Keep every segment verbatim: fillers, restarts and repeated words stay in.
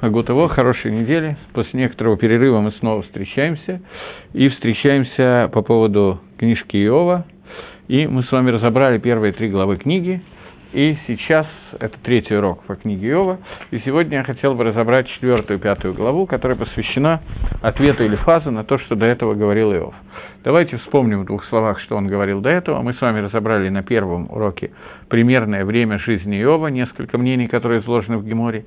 Агутово, хорошей недели. После некоторого перерыва мы снова встречаемся. И встречаемся по поводу книжки Иова. И мы с вами разобрали первые три главы книги. И сейчас, это третий урок по книге Иова. И сегодня я хотел бы разобрать четвертую, пятую главу, которая посвящена ответу Элифаза на то, что до этого говорил Иов. Давайте вспомним в двух словах, что он говорил до этого. Мы с вами разобрали на первом уроке примерное время жизни Иова, несколько мнений, которые изложены в Геморе.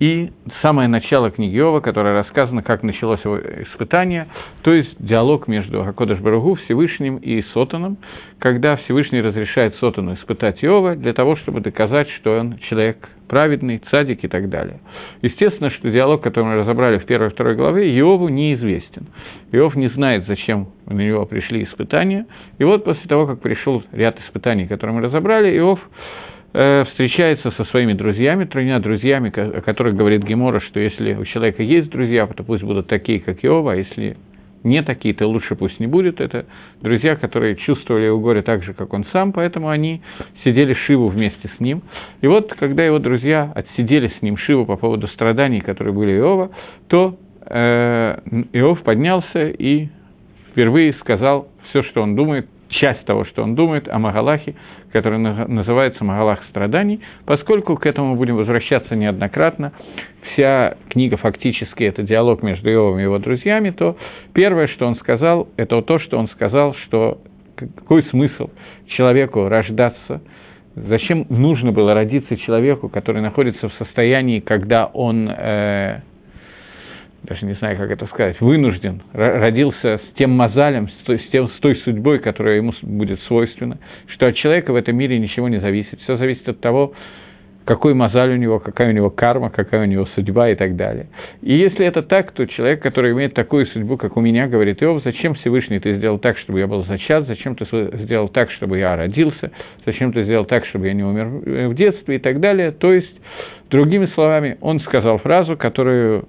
И самое начало книги Иова, которое рассказано, как началось его испытание, то есть диалог между Хакодаш-Баруху, Всевышним и Сотаном, когда Всевышний разрешает Сотану испытать Иова для того, чтобы доказать, что он человек праведный, цадик и так далее. Естественно, что диалог, который мы разобрали в первой и второй главе, Иову неизвестен. Иов не знает, зачем на него пришли испытания. И вот после того, как пришел ряд испытаний, которые мы разобрали, Иов встречается со своими друзьями, тремя друзьями, о которых говорит Гемора, что если у человека есть друзья, то пусть будут такие, как Иова, а если не такие, то лучше пусть не будет. Это друзья, которые чувствовали его горе так же, как он сам, поэтому они сидели Шиву вместе с ним. И вот, когда его друзья отсидели с ним Шиву по поводу страданий, которые были Иова, то э, Иов поднялся и впервые сказал все, что он думает, часть того, что он думает о Магалахе, который называется «Магалах страданий», поскольку к этому будем возвращаться неоднократно. Вся книга фактически – это диалог между Иовом и его друзьями, то первое, что он сказал, это то, что он сказал, что какой смысл человеку рождаться, зачем нужно было родиться человеку, который находится в состоянии, когда он… Э, даже не знаю, как это сказать, вынужден, родился с тем мозалем, с, тем, с той судьбой, которая ему будет свойственна, что от человека в этом мире ничего не зависит. Все зависит от того, какой мозаль у него, какая у него карма, какая у него судьба и так далее. И если это так, то человек, который имеет такую судьбу, как у меня, говорит: «Иов, зачем, Всевышний, ты сделал так, чтобы я был зачат? Зачем ты сделал так, чтобы я родился? Зачем ты сделал так, чтобы я не умер в детстве?» и так далее. То есть, другими словами, он сказал фразу, которую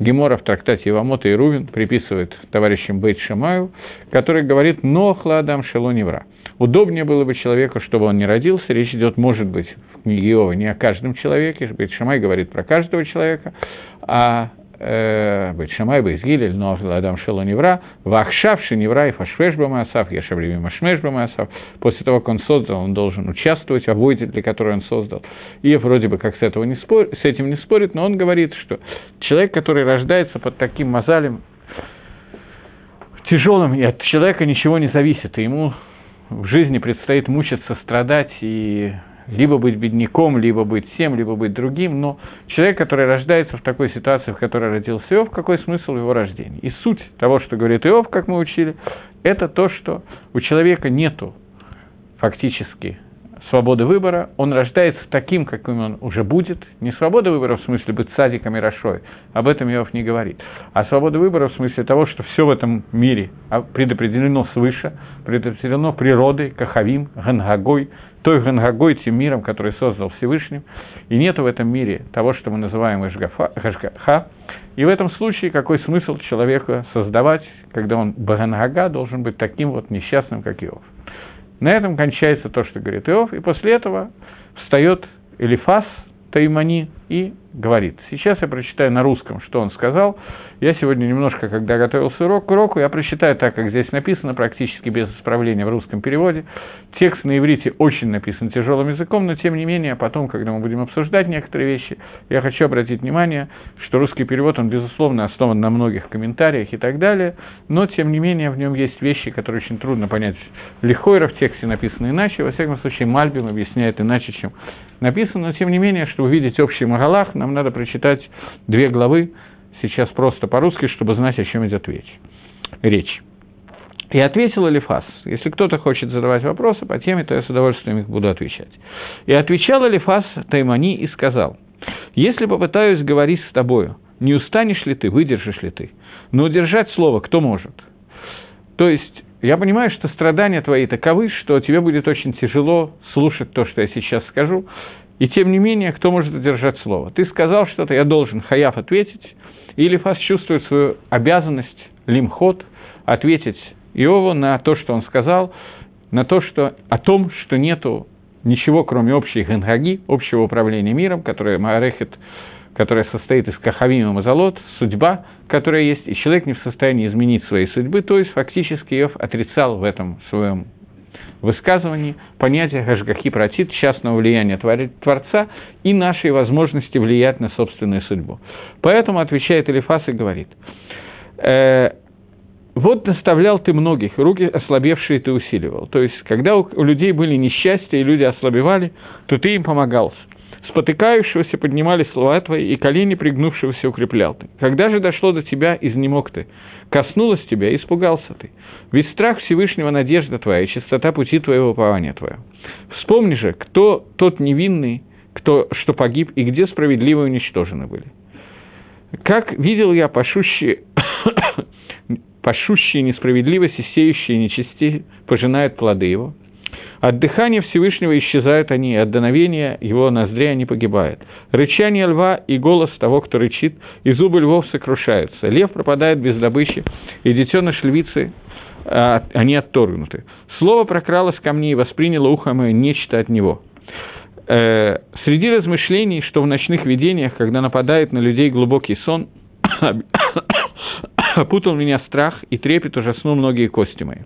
Гемора в трактате Ивамота и Рувин приписывает товарищам Бейт Шамаю, который говорит: «Но хладам шело невра». Удобнее было бы человеку, чтобы он не родился. Речь идет, может быть, в книге Иова не о каждом человеке. Бейт Шамай говорит про каждого человека, а э, Бейт Шамай, Бейт Гилель, «Но хладам шело невра, вахшавши невра и фашвешба маасав, яшавлими машмешба маасав». После того, как он создал, он должен участвовать в обойде, для которой он создал. И вроде бы как с, этого не спор, с этим не спорит, но он говорит, что человек, который рождается под таким мозалем тяжелым, и от человека ничего не зависит, и ему в жизни предстоит мучиться, страдать, и либо быть бедняком, либо быть тем, либо быть другим, но человек, который рождается в такой ситуации, в которой родился Иов, какой смысл его рождения? И суть того, что говорит Иов, как мы учили, это то, что у человека нету фактически свободы выбора, он рождается таким, каким он уже будет. Не свобода выбора в смысле быть цадиком и рашой, об этом Иов не говорит, а свобода выбора в смысле того, что все в этом мире предопределено свыше, предопределено природой, кахавим, гангагой, той гангагой, тем миром, который создал Всевышний. И нет в этом мире того, что мы называем эшгаха. И в этом случае какой смысл человека создавать, когда он бгангага должен быть таким вот несчастным, как Иов. На этом кончается то, что говорит Иов, и после этого встает Элифаз Тэймани и говорит. Сейчас я прочитаю на русском, что он сказал. Я сегодня немножко, когда готовился урок, к уроку, я прочитаю так, как здесь написано, практически без исправления в русском переводе. Текст на иврите очень написан тяжелым языком, но тем не менее, потом, когда мы будем обсуждать некоторые вещи, я хочу обратить внимание, что русский перевод, он, безусловно, основан на многих комментариях и так далее, но тем не менее, в нем есть вещи, которые очень трудно понять. Лихойра в тексте написано иначе, во всяком случае, Мальбим объясняет иначе, чем написано, но тем не менее, чтобы увидеть общий Магалах, нам надо прочитать две главы, сейчас просто по-русски, чтобы знать, о чем идет речь. речь. И ответил Элифаз. Если кто-то хочет задавать вопросы по теме, то я с удовольствием их буду отвечать. И отвечал Элифаз Тэймани и сказал: «Если попытаюсь говорить с тобою, не устанешь ли ты, выдержишь ли ты? Но удержать слово кто может?» То есть, я понимаю, что страдания твои таковы, что тебе будет очень тяжело слушать то, что я сейчас скажу, и тем не менее, кто может удержать слово? Ты сказал что-то, я должен хаяв ответить. И Элифаз чувствует свою обязанность, лимхот, ответить Иову на то, что он сказал, на то, что о том, что нету ничего, кроме общей генгаги, общего управления миром, которое Маарехет, которая состоит из кахавим и мазалот, судьба, которая есть, и человек не в состоянии изменить своей судьбы, то есть фактически Иов отрицал в этом своем высказывании понятие хашгахи протит, частного влияния Творца и нашей возможности влиять на собственную судьбу. Поэтому отвечает Элифаз и говорит: э, «Вот наставлял ты многих, руки ослабевшие ты усиливал». То есть, когда у, у людей были несчастья, и люди ослабевали, то ты им помогал. Спотыкающегося поднимали слова твои, и колени пригнувшегося укреплял ты. Когда же дошло до тебя, изнемог ты, коснулось тебя, испугался ты. Ведь страх Всевышнего надежда твоя, и чистота пути твоего упования твое. Вспомни же, кто тот невинный, кто, что погиб, и где справедливо уничтожены были. Как видел я пашущие, пашущие несправедливость и сеющие нечести пожинают плоды его. От дыхания Всевышнего исчезают они, от дуновения его ноздря не погибает. Рычание льва и голос того, кто рычит, и зубы львов сокрушаются. Лев пропадает без добычи, и детеныш львицы, а, они отторгнуты. Слово прокралось ко мне, и восприняло ухо мое нечто от него». Э, среди размышлений, что в ночных видениях, когда нападает на людей глубокий сон, опутал меня страх, и трепет ужаснул многие кости мои.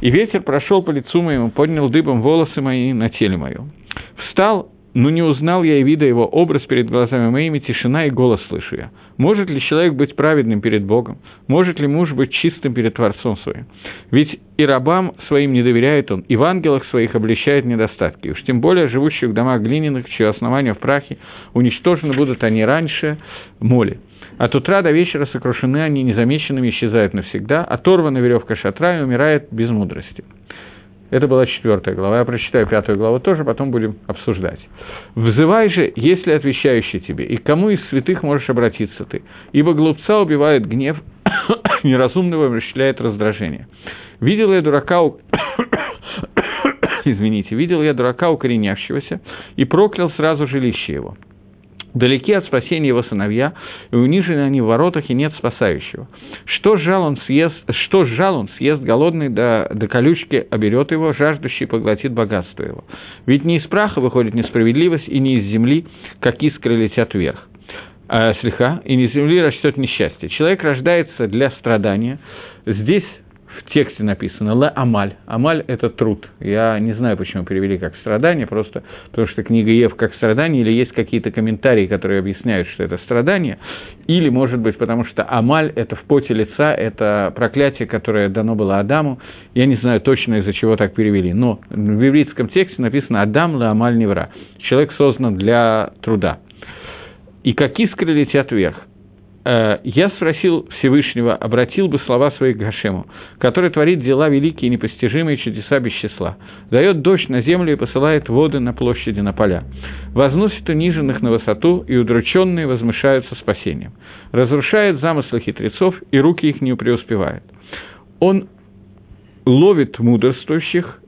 И ветер прошел по лицу моему, поднял дыбом волосы мои на теле моем. Встал, но не узнал я и вида его, образ перед глазами моими, тишина и голос слышу я. Может ли человек быть праведным перед Богом? Может ли муж быть чистым перед Творцом своим? Ведь и рабам своим не доверяет он, и в ангелах своих обличает недостатки. Уж тем более живущих в домах глиняных, чье основание в прахе, уничтожены будут они раньше моли. От утра до вечера сокрушены они, незамеченными исчезают навсегда, оторвана веревка шатра и умирает без мудрости. Это была четвертая глава. Я прочитаю пятую главу тоже, потом будем обсуждать. «Взывай же, если отвечающий тебе, и к кому из святых можешь обратиться ты? Ибо глупца убивает гнев, неразумного вымышляет раздражение. Видел я дурака у... Извините, видел я дурака укоренявшегося, и проклял сразу жилище его». Далеки от спасения его сыновья, и унижены они в воротах, и нет спасающего. Что жал он съест, что жал он съест голодный, до, до колючки оберет его, жаждущий поглотит богатство его. Ведь не из праха выходит несправедливость, и не из земли, как искры летят вверх. А, слиха, и не из земли растет несчастье. Человек рождается для страдания. Здесь в тексте написано «Ла Амаль». Амаль – это труд. Я не знаю, почему перевели как «страдание», просто потому что книга Иов как «страдание», или есть какие-то комментарии, которые объясняют, что это страдание, или, может быть, потому что Амаль – это в поте лица, это проклятие, которое дано было Адаму. Я не знаю точно, из-за чего так перевели, но в еврейском тексте написано «Адам ла Амаль невра». Человек создан для труда. «И как искры летят вверх». Я спросил Всевышнего, обратил бы слова свои к Гошему, который творит дела великие и непостижимые, чудеса без числа, дает дождь на землю и посылает воды на площади, на поля, возносит униженных на высоту, и удрученные возмышаются спасением, разрушает замыслы хитрецов, и руки их не преуспевают. Он ловит мудрствующих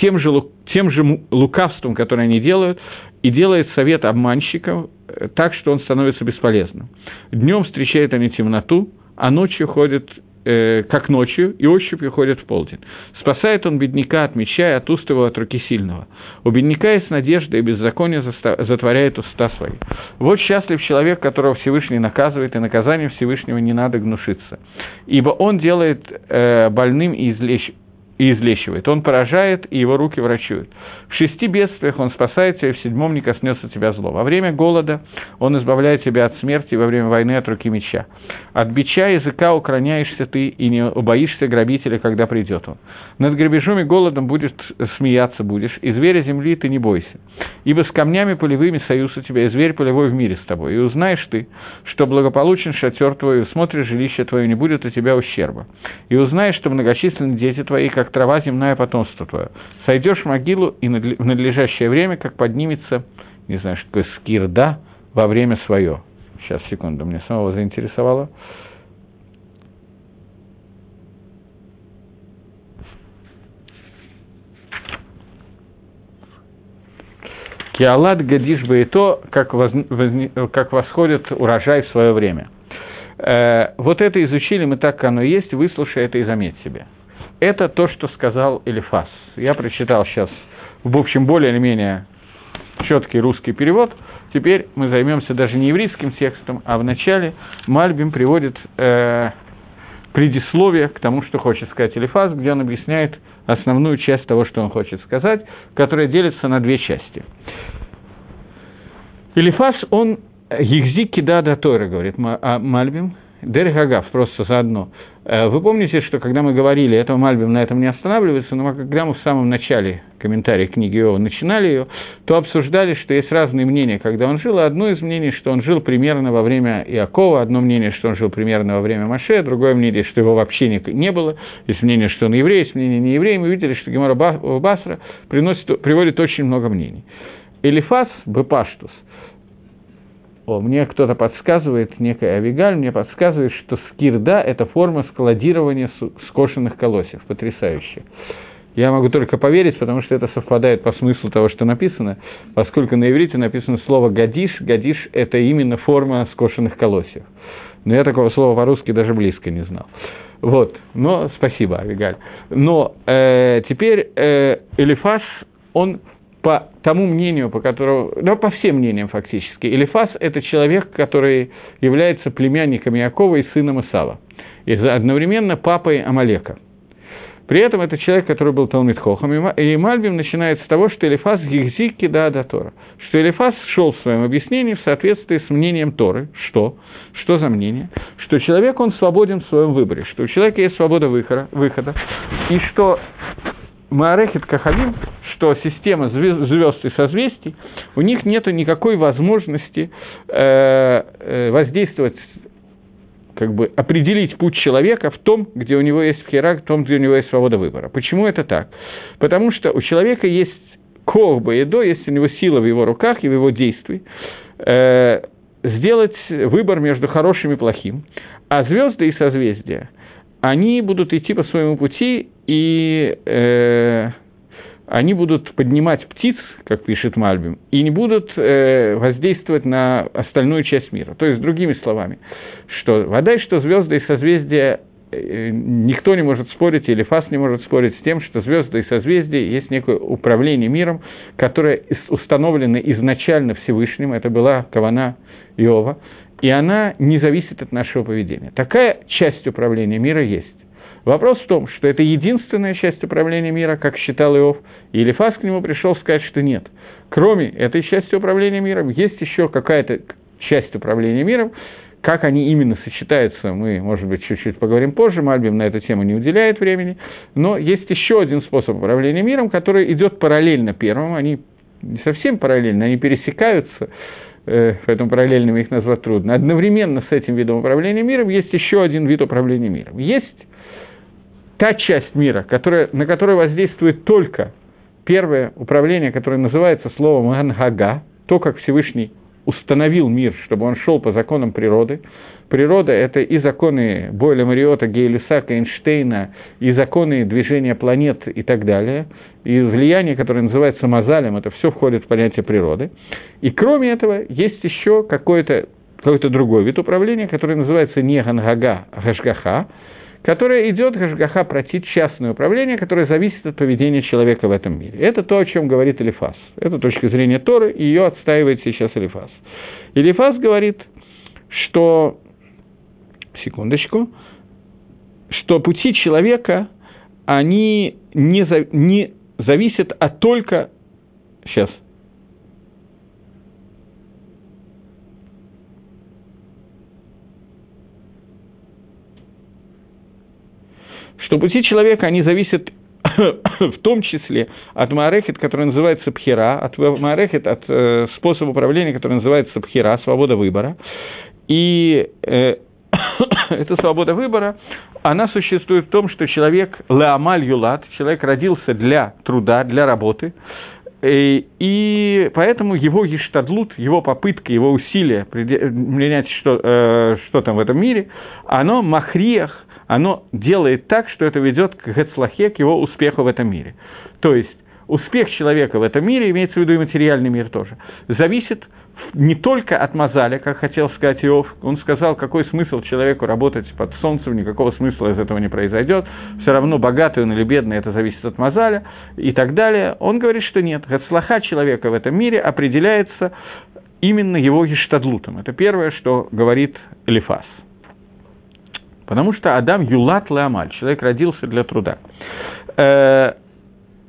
тем же, тем же лукавством, которое они делают, и делает совет обманщиков так, что он становится бесполезным. Днем встречают они темноту, а ночью ходят, э, как ночью, и ощупью ходят в полдень. Спасает он бедняка от меча и от уст его от руки сильного. У бедняка есть надежда, и беззаконие затворяет уста свои. Вот счастлив человек, которого Всевышний наказывает, и наказанием Всевышнего не надо гнушиться. Ибо он делает э, больным и излечиваем. И излечивает. Он поражает, и его руки врачуют. В шести бедствиях он спасает тебя, и в седьмом не коснется тебя зло. Во время голода он избавляет тебя от смерти, и во время войны от руки меча. От бича языка укроняешься ты, и не убоишься грабителя, когда придет он. Над грабежом и голодом будет смеяться будешь, и зверя земли ты не бойся. Ибо с камнями полевыми союз у тебя, и зверь полевой в мире с тобой. И узнаешь ты, что благополучен шатер твой, и усмотришь жилище твое, не будет у тебя ущерба. И узнаешь, что многочисленны дети твои, как трава земная потомство твое. Сойдешь в могилу, и в надлежащее время, как поднимется, не знаю, что такое скирда, во время свое. Сейчас, секунду, мне самого заинтересовало. Киалат гадиш бейто, как, воз, возне, как восходит урожай в свое время. Э, вот это изучили мы так, как оно есть, выслушай это и заметь себе. Это то, что сказал Элифаз. Я прочитал сейчас, в общем, более или менее четкий русский перевод, Теперь мы займемся даже не еврейским текстом, а вначале Мальбим приводит э, предисловие к тому, что хочет сказать Элифаз, где он объясняет основную часть того, что он хочет сказать, которая делится на две части. Элифаз, он «Ехзик кида да Тора», говорит Мальбим, «Дер Гагав», просто заодно. Вы помните, что когда мы говорили, этого Мальбим на этом не останавливается, но когда мы в самом начале комментария книги Иова начинали ее, то обсуждали, что есть разные мнения, когда он жил, а одно из мнений, что он жил примерно во время Иакова, одно мнение, что он жил примерно во время Моше, другое мнение, что его вообще не, не было, есть мнение, что он еврей, есть мнение не еврей, мы видели, что Гемора Басра приносит, приводит очень много мнений. Элифаз Бепаштус. О, мне кто-то подсказывает, некая Авигаль мне подсказывает, что скирда – это форма складирования скошенных колосьев, потрясающе. Я могу только поверить, потому что это совпадает по смыслу того, что написано, поскольку на иврите написано слово «гадиш», «гадиш» – это именно форма скошенных колосьев. Но я такого слова по-русски даже близко не знал. Вот, но спасибо, Авигаль. Но э, теперь э, Элифаз, он… По тому мнению, по которому, да, по всем мнениям фактически, Элифаз – это человек, который является племянником Иакова и сыном Исава, и одновременно папой Амалека. При этом это человек, который был Талмид Хохом, и Мальбим начинает с того, что Элифаз «Ехзик кида да Тора», что Элифаз шел в своем объяснении в соответствии с мнением Торы, что, что за мнение, что человек, он свободен в своем выборе, что у человека есть свобода выхода, выхода и что… Маарехет Кахалим, что система звезд и созвездий, у них нет никакой возможности воздействовать, как бы определить путь человека в том, где у него есть херак, в том, где у него есть свобода выбора. Почему это так? Потому что у человека есть корба и до, есть у него сила в его руках и в его действии, сделать выбор между хорошим и плохим, а звезды и созвездия, они будут идти по своему пути, и э, они будут поднимать птиц, как пишет Мальбим, и не будут э, воздействовать на остальную часть мира. То есть, другими словами, что вода и что звезды и созвездия, э, никто не может спорить, или Элифаз не может спорить с тем, что звезды и созвездия есть некое управление миром, которое установлено изначально Всевышним, это была кавана Иова, и она не зависит от нашего поведения. Такая часть управления мира есть. Вопрос в том, что это единственная часть управления мира, как считал Иов, и Элифаз к нему пришел сказать, что нет. Кроме этой части управления миром, есть еще какая-то часть управления миром, как они именно сочетаются, мы, может быть, чуть-чуть поговорим позже, Мальбим на эту тему не уделяет времени, но есть еще один способ управления миром, который идет параллельно первому, они не совсем параллельно, они пересекаются, поэтому параллельными их назвать трудно. Одновременно с этим видом управления миром есть еще один вид управления миром. Есть та часть мира, которая, на которую воздействует только первое управление, которое называется словом «ангага», то, как Всевышний установил мир, чтобы он шел по законам природы. Природа – это и законы Бойля, Мариота, Гей-Люсака, Эйнштейна, и законы движения планет и так далее, и влияние, которое называется мазалем, это все входит в понятие природы. И кроме этого, есть еще какой-то, какой-то другой вид управления, который называется не гангага, а гашгаха, которое идет гашгаха против частное управление, которое зависит от поведения человека в этом мире. Это то, о чем говорит Элифаз. Это точка зрения Торы, и ее отстаивает сейчас Элифаз. Элифаз говорит, что… секундочку, что пути человека, они не, за, не зависят от только… Сейчас. Что пути человека, они зависят в том числе от маарехет, который называется бхира, от маарехет, от э, способа управления, который называется бхира, свобода выбора, и… Э, Эта свобода выбора, она существует в том, что человек леамаль юлад, человек родился для труда, для работы, и, и поэтому его ештадлут, его попытка, его усилия менять что, э, что там в этом мире, оно махриях, оно делает так, что это ведет к гецлахе, к его успеху в этом мире. То есть успех человека в этом мире, имеется в виду и материальный мир тоже, зависит не только от мазаля, как хотел сказать Иов, он сказал, какой смысл человеку работать под солнцем, никакого смысла из этого не произойдет, все равно богатый он или бедный, это зависит от мазаля и так далее. Он говорит, что нет, гацлаха человека в этом мире определяется именно его гештадлутом. Это первое, что говорит Элифаз. Потому что Адам юлат леамаль, человек родился для труда.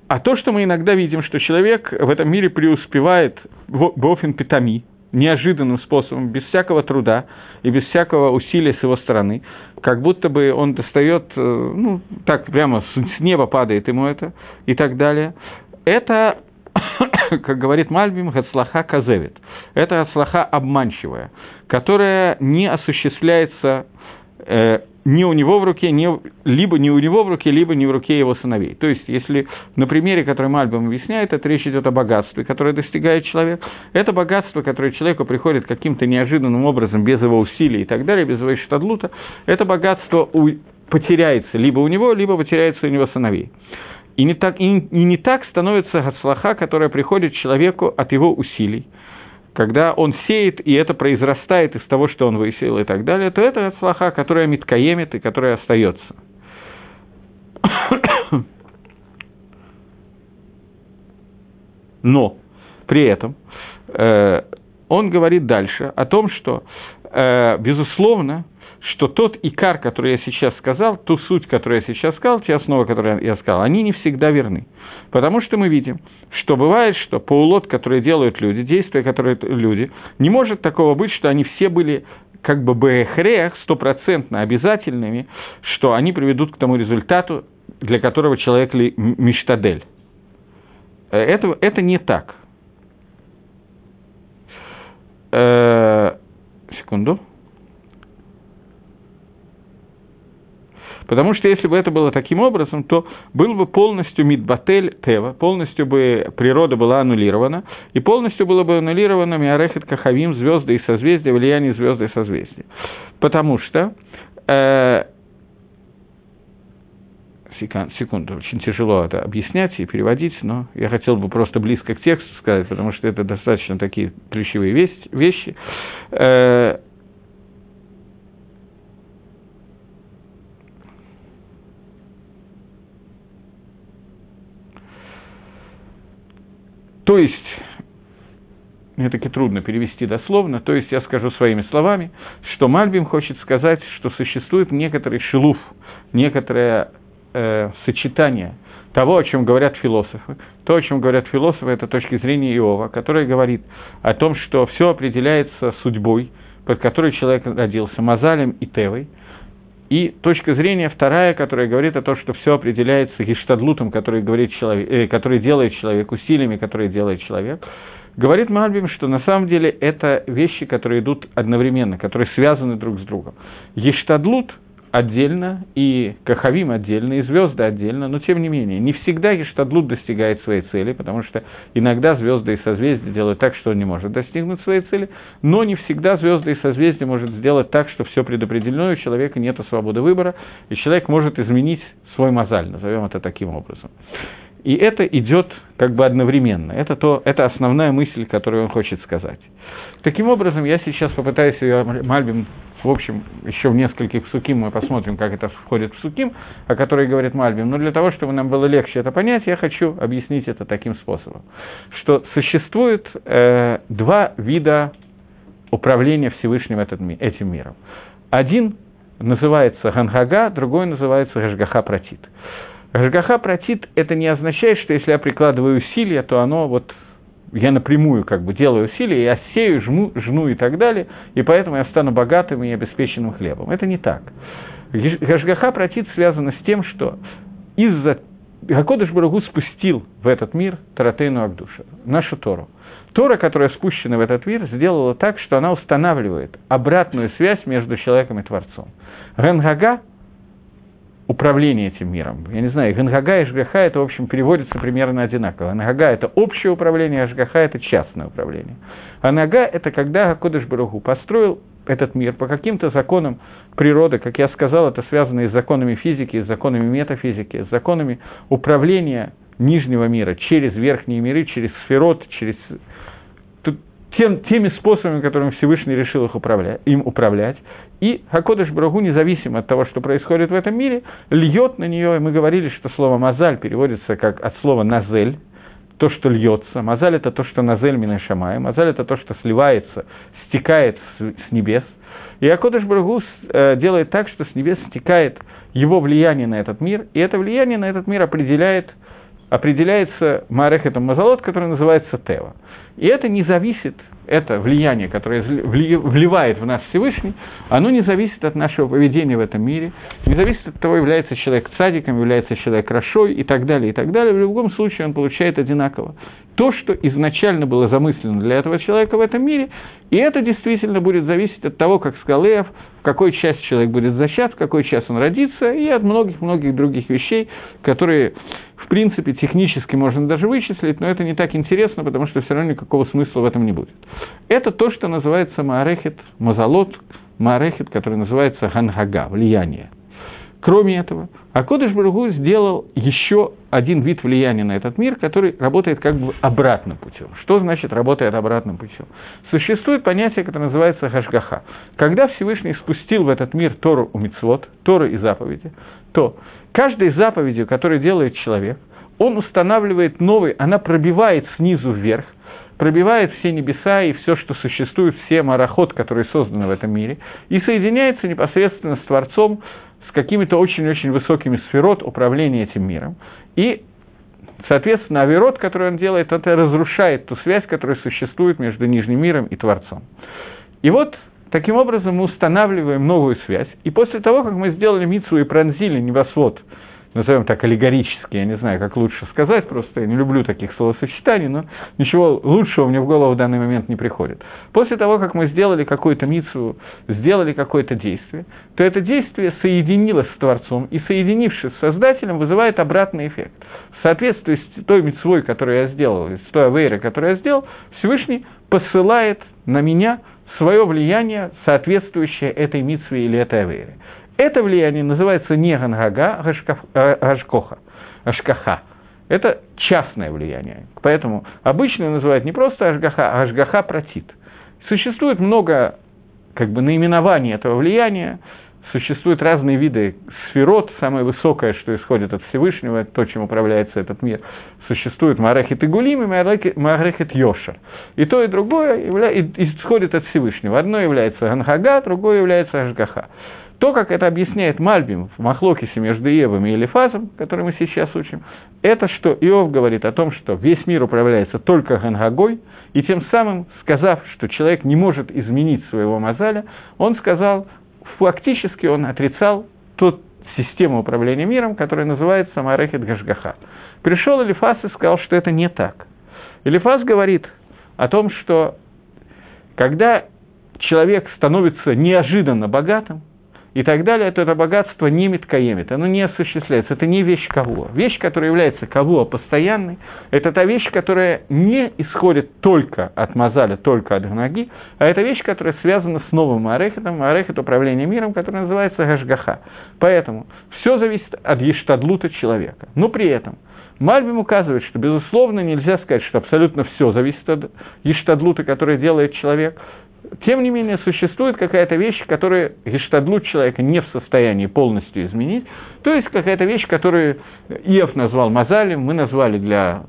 А то, что мы иногда видим, что человек в этом мире преуспевает бофин питами, неожиданным способом, без всякого труда и без всякого усилия с его стороны, как будто бы он достает, ну, так прямо с неба падает ему это, и так далее. Это, как говорит Мальбим, хацлаха казевит. Это хацлаха обманчивая, которая не осуществляется э, ни у него в руке, ни, либо не у него в руке, либо не в руке его сыновей. То есть, если на примере, который Мальбим объясняет, это речь идет о богатстве, которое достигает человек, это богатство, которое человеку приходит каким-то неожиданным образом, без его усилий и так далее, без его штадлута, это богатство у, потеряется либо у него, либо потеряется у него сыновей. И не так, и, и не так становится гацлаха, которая приходит человеку от его усилий. Когда он сеет, и это произрастает из того, что он высеял и так далее, то это гацлаха, которая миткаемит и которая остается. Но при этом э, он говорит дальше о том, что, э, безусловно, что тот икар, который я сейчас сказал, ту суть, которую я сейчас сказал, те основы, которые я сказал, они не всегда верны. Потому что мы видим, что бывает, что паулот, которые делают люди, действия, которые делают люди, не может такого быть, что они все были как бы бэхрех, стопроцентно обязательными, что они приведут к тому результату, для которого человек ли миштадель. Это, это не так. Э-э- секунду. Потому что если бы это было таким образом, то был бы полностью мидбатель тева, полностью бы природа была аннулирована, и полностью было бы аннулировано миарехет кахавим, звезды и созвездия, влияние звезды и созвездия. Потому что... Э, секунду, очень тяжело это объяснять и переводить, но я хотел бы просто близко к тексту сказать, потому что это достаточно такие ключевые вещи. вещи э, То есть, мне таки трудно перевести дословно, то есть я скажу своими словами, что Мальбим хочет сказать, что существует некоторый шилуф, некоторое э, сочетание того, о чем говорят философы. То, о чем говорят философы, это точки зрения Иова, который говорит о том, что все определяется судьбой, под которой человек родился, мазалем и тевой. И точка зрения вторая, которая говорит о том, что все определяется гештадлутом, который, говорит человек, э, который делает человек, усилиями, которые делает человек, говорит Мальбим, что на самом деле это вещи, которые идут одновременно, которые связаны друг с другом. Гештадлут отдельно, и кахавим отдельно, и звезды отдельно, но тем не менее, не всегда гештадлут достигает своей цели, потому что иногда звезды и созвездия делают так, что он не может достигнуть своей цели, но не всегда звезды и созвездия может сделать так, что все предопределено, и у человека нет свободы выбора, и человек может изменить свой мозаль, назовем это таким образом. И это идет как бы одновременно. Это, то, это основная мысль, которую он хочет сказать. Таким образом, я сейчас попытаюсь ее Мальбим, в общем, еще в нескольких суким мы посмотрим, как это входит в суким, о которой говорит Мальбим. Но для того, чтобы нам было легче это понять, я хочу объяснить это таким способом. Что существует э, два вида управления Всевышним этим, этим миром. Один называется гангага, другой называется гашгаха протит. Гашгаха протит – это не означает, что если я прикладываю усилия, то оно вот... Я напрямую как бы делаю усилия, я сею, жму, жну и так далее, и поэтому я стану богатым и обеспеченным хлебом. Это не так. Гашгаха протит связано с тем, что из-за Хакодаш-Барух спустил в этот мир Таратейну Агдуша, нашу Тору. Тора, которая спущена в этот мир, сделала так, что она устанавливает обратную связь между человеком и Творцом. Гангага – управление этим миром. Я не знаю, гангага и жгаха – это, в общем, переводится примерно одинаково. Гангага – это общее управление, а жгаха – это частное управление. Гангага – это когда Хакодаш-Барух построил этот мир по каким-то законам природы, как я сказал, это связано и с законами физики, и с законами метафизики, и с законами управления нижнего мира через верхние миры, через сферот, через... Тем, теми способами, которыми Всевышний решил их управлять, им управлять. И Хакодаш-Барух, независимо от того, что происходит в этом мире, льет на нее, и мы говорили, что слово «мазаль» переводится как от слова «назель», то, что льется. Мазаль – это то, что назель мин ашамаим. Мазаль – это то, что сливается, стекает с небес. И Акодаш-Барух Гу делает так, что с небес стекает его влияние на этот мир, и это влияние на этот мир определяет, определяется маарехетом мазалот, который называется тева. И это не зависит, это влияние, которое вливает в нас Всевышний, оно не зависит от нашего поведения в этом мире, не зависит от того, является человек цадиком, является человек рашой и так далее, и так далее. В любом случае он получает одинаково то, что изначально было замыслено для этого человека в этом мире, и это действительно будет зависеть от того, как Скалеев, в какой часть человек будет зачат, в какой час он родится, и от многих-многих других вещей, которые... В принципе, технически можно даже вычислить, но это не так интересно, потому что все равно никакого смысла в этом не будет. Это то, что называется маарехет, мазалот, маарехет, который называется ганхага, влияние. Кроме этого, Акодаш-Барух Гу сделал еще один вид влияния на этот мир, который работает как бы обратным путем. Что значит работает обратным путем? Существует понятие, которое называется хашгаха. Когда Всевышний спустил в этот мир Тору у мицвот, Тору и заповеди, то... Каждой заповедью, которую делает человек, он устанавливает новый, она пробивает снизу вверх, пробивает все небеса и все, что существует, все мараход, которые созданы в этом мире, и соединяется непосредственно с Творцом, с какими-то очень-очень высокими сферот управления этим миром. И, соответственно, авирот, который он делает, это разрушает ту связь, которая существует между нижним миром и Творцом. И вот... Таким образом, мы устанавливаем новую связь, и после того, как мы сделали мицву и пронзили небосвод, назовем так аллегорически, я не знаю, как лучше сказать, просто я не люблю таких словосочетаний, но ничего лучшего мне в голову в данный момент не приходит. После того, как мы сделали какую-то мицву, сделали какое-то действие, то это действие соединилось с Творцом, и, соединившись с Создателем, вызывает обратный эффект. В соответствии с той мицвой, которую я сделал, с той авейрой, которую я сделал, Всевышний посылает на меня свое влияние, соответствующее этой мицве или этой авере. Это влияние называется не гангага, а гашкоха, ашкаха. Это частное влияние. Поэтому обычно называют не просто ашгаха, а ашгаха протит. Существует много как бы, наименований этого влияния, существуют разные виды сферот, самое высокое, что исходит от Всевышнего, то, чем управляется этот мир. Существует маарехет игулим и маарехет йошер. И то, и другое исходит от Всевышнего. Одно является ганхага, другое является ашгаха. То, как это объясняет Мальбим в Махлокисе между Иовом и Элифазом, который мы сейчас учим, это что Иов говорит о том, что весь мир управляется только гангагой, и тем самым, сказав, что человек не может изменить своего мазаля, он сказал... Фактически он отрицал ту систему управления миром, которая называется маарехет гашгаха. Пришел Элифаз и сказал, что это не так. Элифаз говорит о том, что когда человек становится неожиданно богатым и так далее, то это богатство не миткаемит, оно не осуществляется, это не вещь кавуа. Вещь, которая является кавуа постоянной, это та вещь, которая не исходит только от мазаля, только от гнаги, а это вещь, которая связана с новым маарехетом, маарехет управления миром, который называется гашгаха. Поэтому все зависит от ештадлута человека. Но при этом Мальбим указывает, что, безусловно, нельзя сказать, что абсолютно все зависит от ештадлута, который делает человек. Тем не менее, существует какая-то вещь, которую гештадлут человека не в состоянии полностью изменить, то есть какая-то вещь, которую Иов назвал мазалем, мы назвали для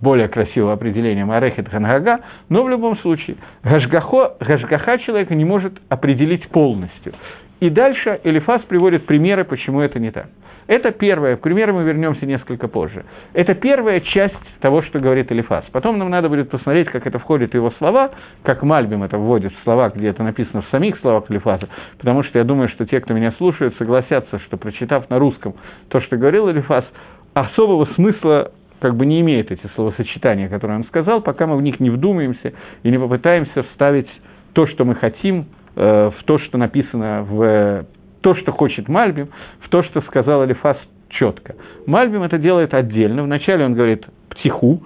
более красивого определения маарехет гангага, но в любом случае гашгахо, гашгаха человека не может определить полностью. И дальше Элифаз приводит примеры, почему это не так. Это первое, к примеру, мы вернемся несколько позже. Это первая часть того, что говорит Элифаз. Потом нам надо будет посмотреть, как это входит в его слова, как Мальбим это вводит в слова, где это написано в самих словах Элифаза, потому что я думаю, что те, кто меня слушает, согласятся, что, прочитав на русском то, что говорил Элифаз, особого смысла как бы не имеет эти словосочетания, которые он сказал, пока мы в них не вдумаемся и не попытаемся вставить то, что мы хотим, э, в то, что написано в... то, что хочет Мальбим, в то, что сказал Элифаз четко. Мальбим это делает отдельно. Вначале он говорит «птиху»,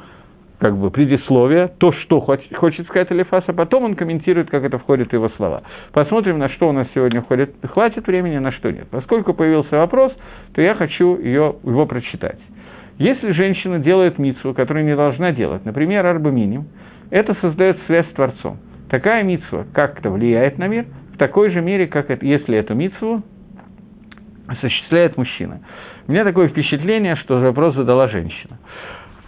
как бы предисловие, то, что хочет сказать Элифаз, а потом он комментирует, как это входит в его слова. Посмотрим, на что у нас сегодня входит. Хватит времени, на что нет. Поскольку появился вопрос, то я хочу ее, его прочитать. Если женщина делает мицву, которую не должна делать, например, арбаминим, это создает связь с Творцом. Такая мицва как-то влияет на мир, в такой же мере, как это, если эту мицву осуществляет мужчина. У меня такое впечатление, что вопрос задала женщина.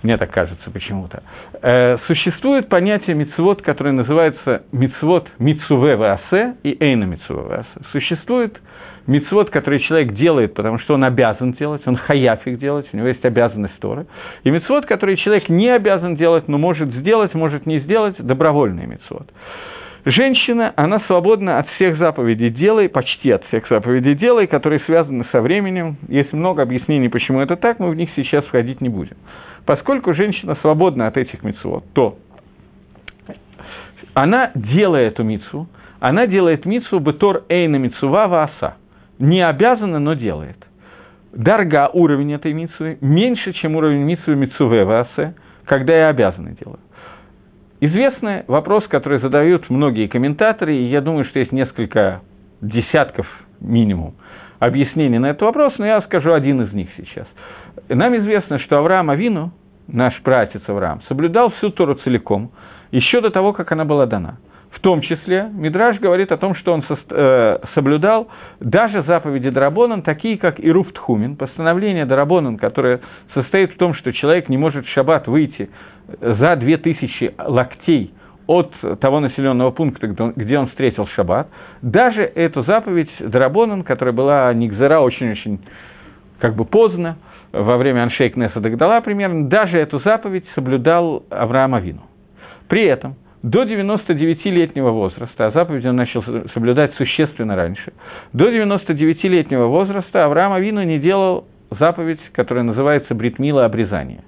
мне так кажется почему-то. Э, существует понятие мицвот, которое называется мицвот мицуве ваасе и эйна мицуве ваасе. Существует мицвот, который человек делает, потому что он обязан делать, он хаяф их делать, у него есть обязанность Торы. И мицвот, который человек не обязан делать, но может сделать, может не сделать, добровольный мицвот. Женщина, она свободна от всех заповедей делай, почти от всех заповедей делай, которые связаны со временем. Есть много объяснений, почему это так, мы в них сейчас входить не будем. Поскольку женщина свободна от этих мицвот, то она, делая эту мицву, она делает мицву бетор эйна мицува вааса. Не обязана, но делает. Дарга уровень этой мицвы меньше, чем уровень мицвы мицуве ваасе, когда я обязана делаю. Известный вопрос, который задают многие комментаторы, и я думаю, что есть несколько десятков минимум объяснений на этот вопрос, но я скажу один из них сейчас. Нам известно, что Авраам Авину, наш праотец Авраам, соблюдал всю Тору целиком, еще до того, как она была дана. В том числе, Мидраш говорит о том, что он соблюдал даже заповеди дарабонан, такие как Ирув Тхумин, постановление дарабонан, которое состоит в том, что человек не может в шаббат выйти за две тысячи локтей от того населенного пункта, где он встретил шаббат. Даже эту заповедь дарабонан, которая была нигзера очень-очень как бы поздно, во время Аншей Кнессет Гдола примерно, даже эту заповедь соблюдал Авраам Авину. При этом до девяносто девятилетнего возраста, а заповедь он начал соблюдать существенно раньше, до девяносто девятилетнего возраста Авраам Авину не делал заповедь, которая называется бритмила обрезание.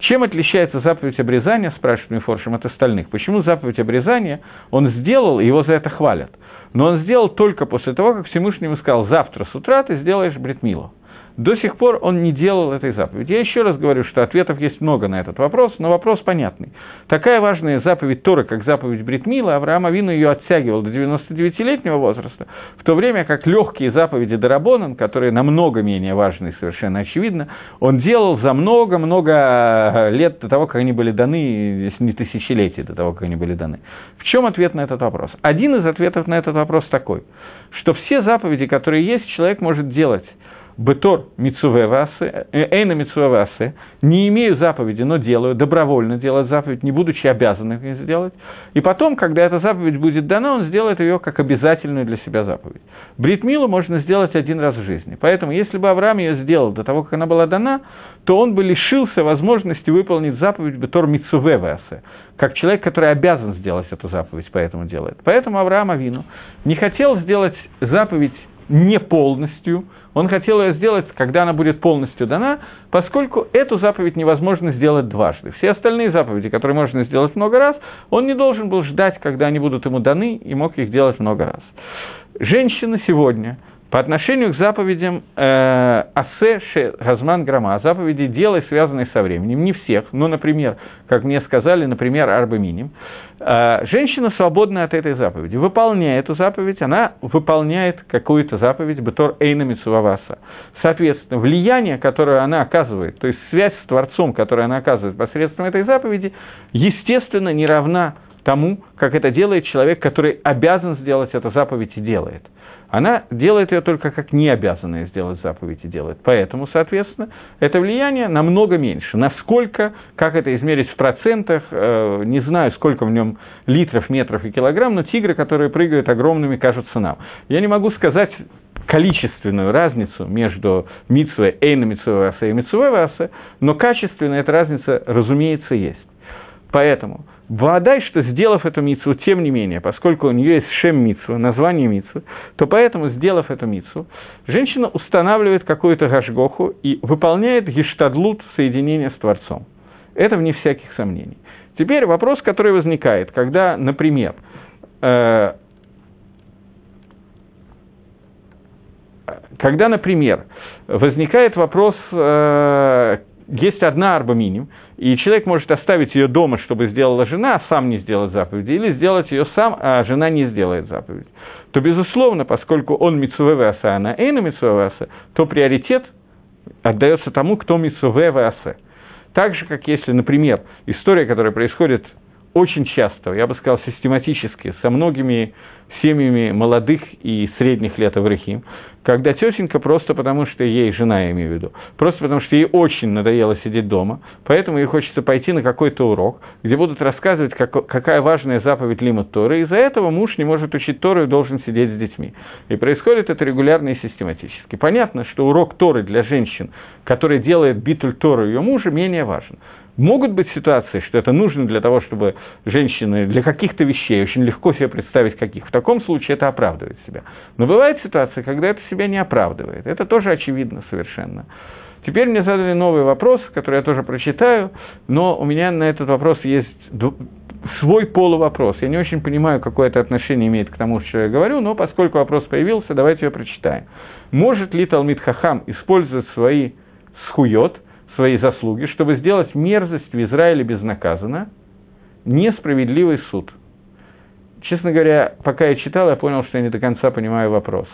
Чем отличается заповедь обрезания, спрашивает Мифоршим, от остальных? Почему заповедь обрезания он сделал, и его за это хвалят? Но он сделал только после того, как Всевышний ему сказал, завтра с утра ты сделаешь бритмилу. До сих пор он не делал этой заповеди. Я еще раз говорю, что ответов есть много на этот вопрос, но вопрос понятный. Такая важная заповедь Торы, как заповедь брит-мила, Авраам Авину ее оттягивал до девяносто девятилетнего возраста, в то время как легкие заповеди дарабонан, которые намного менее важны, совершенно очевидно, он делал за много-много лет до того, как они были даны, если не тысячелетий до того, как они были даны. В чем ответ на этот вопрос? Один из ответов на этот вопрос такой, что все заповеди, которые есть, человек может делать Бетор мицуве ваасе, эйна мицуве ваасе, не имею заповеди, но делаю, добровольно делать заповедь, не будучи обязанным ее сделать. И потом, когда эта заповедь будет дана, он сделает ее как обязательную для себя заповедь. Бритмилу можно сделать один раз в жизни. Поэтому, если бы Авраам ее сделал до того, как она была дана, то он бы лишился возможности выполнить заповедь Бетор мицуве ваасе, как человек, который обязан сделать эту заповедь, поэтому делает. Поэтому Авраам Авину не хотел сделать заповедь не полностью, он хотел ее сделать, когда она будет полностью дана, поскольку эту заповедь невозможно сделать дважды. Все остальные заповеди, которые можно сделать много раз, он не должен был ждать, когда они будут ему даны, и мог их делать много раз. Женщина сегодня по отношению к заповедям э, «Асе ше газман грама», заповеди «Делай», связанные со временем, не всех, но, например, как мне сказали, например, «Арба миним», э, женщина свободна от этой заповеди. Выполняя эту заповедь, она выполняет какую-то заповедь «Бетор эйна мицува вааса». Соответственно, влияние, которое она оказывает, то есть связь с Творцом, которую она оказывает посредством этой заповеди, естественно, не равна тому, как это делает человек, который обязан сделать эту заповедь и делает. Она делает ее только как необязанная сделать заповедь и делает. Поэтому, соответственно, это влияние намного меньше. Насколько, как это измерить в процентах, э, не знаю, сколько в нем литров, метров и килограмм, но тигры, которые прыгают огромными, кажутся нам. Я не могу сказать количественную разницу между мицвой эйна мицвой ваасе и мицвой ваасе, но качественная эта разница, разумеется, есть. Поэтому водай, что сделав эту мицву, тем не менее, поскольку у нее есть шем мицва, название мицвы, то поэтому, сделав эту мицву, женщина устанавливает какую-то гашгоху и выполняет гештадлут, соединение с Творцом. Это вне всяких сомнений. Теперь вопрос, который возникает, когда, например, э, когда, например, возникает вопрос, э, есть одна арба миним, и человек может оставить ее дома, чтобы сделала жена, а сам не сделать заповеди, или сделать ее сам, а жена не сделает заповедь. То, безусловно, поскольку он мицуве веаса, а она эйна мицуве веаса, то приоритет отдается тому, кто мицуве веаса. Так же, как если, например, история, которая происходит очень часто, я бы сказал, систематически, со многими семьями молодых и средних лет аврахим, когда тетенька просто потому, что ей, жена я имею в виду, просто потому, что ей очень надоело сидеть дома, поэтому ей хочется пойти на какой-то урок, где будут рассказывать, как, какая важная заповедь лимуд Торы, из-за этого муж не может учить Тору и должен сидеть с детьми. И происходит это регулярно и систематически. Понятно, что урок Торы для женщин, который делает битуль Тору ее мужа, менее важен. Могут быть ситуации, что это нужно для того, чтобы женщины для каких-то вещей, очень легко себе представить каких. В таком случае это оправдывает себя. Но бывает ситуация, когда это себя не оправдывает. Это тоже очевидно совершенно. Теперь мне задали новый вопрос, который я тоже прочитаю, но у меня на этот вопрос есть свой полувопрос. Я не очень понимаю, какое это отношение имеет к тому, что я говорю, но поскольку вопрос появился, давайте ее прочитаем. Может ли Талмид Хахам использовать свои схуёт, свои заслуги, чтобы сделать мерзость в Израиле безнаказанно, несправедливый суд? Честно говоря, пока я читал, я понял, что я не до конца понимаю вопрос.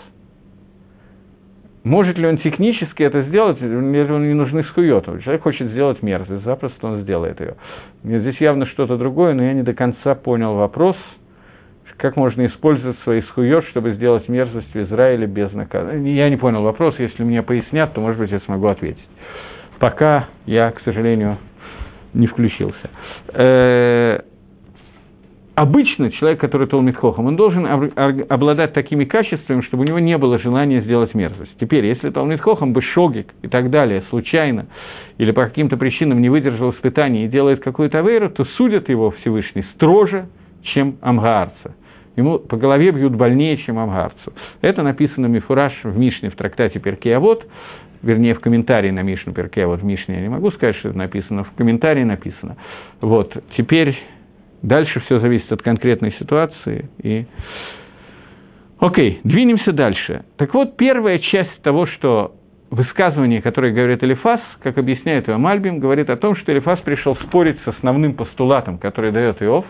Может ли он технически это сделать, мне не нужны схуёты. Человек хочет сделать мерзость, запросто он сделает ее. Мне здесь явно что-то другое, но я не до конца понял вопрос, как можно использовать свои схуёт, чтобы сделать мерзость в Израиле безнаказанно. Я не понял вопрос, если мне пояснят, то, может быть, я смогу ответить. Пока я, к сожалению, не включился. Э-э- обычно человек, который Талмид Хохам, он должен об- обладать такими качествами, чтобы у него не было желания сделать мерзость. Теперь, если Талмид Хохам бы шогик и так далее случайно или по каким-то причинам не выдержал испытаний и делает какую-то авейру, то судят его Всевышний строже, чем амгаарца. Ему по голове бьют больнее, чем амгаарцу. Это написано мифураж в Мишне в трактате Перкей Авот. Вернее, в комментарии на Мишну Перке, а вот в Мишне я не могу сказать, что это написано, в комментарии написано. Вот, теперь дальше все зависит от конкретной ситуации. И... Окей, двинемся дальше. Так вот, первая часть того, что высказывание, которое говорит Элифаз, как объясняет его Мальбим, говорит о том, что Элифаз пришел спорить с основным постулатом, который дает Иов,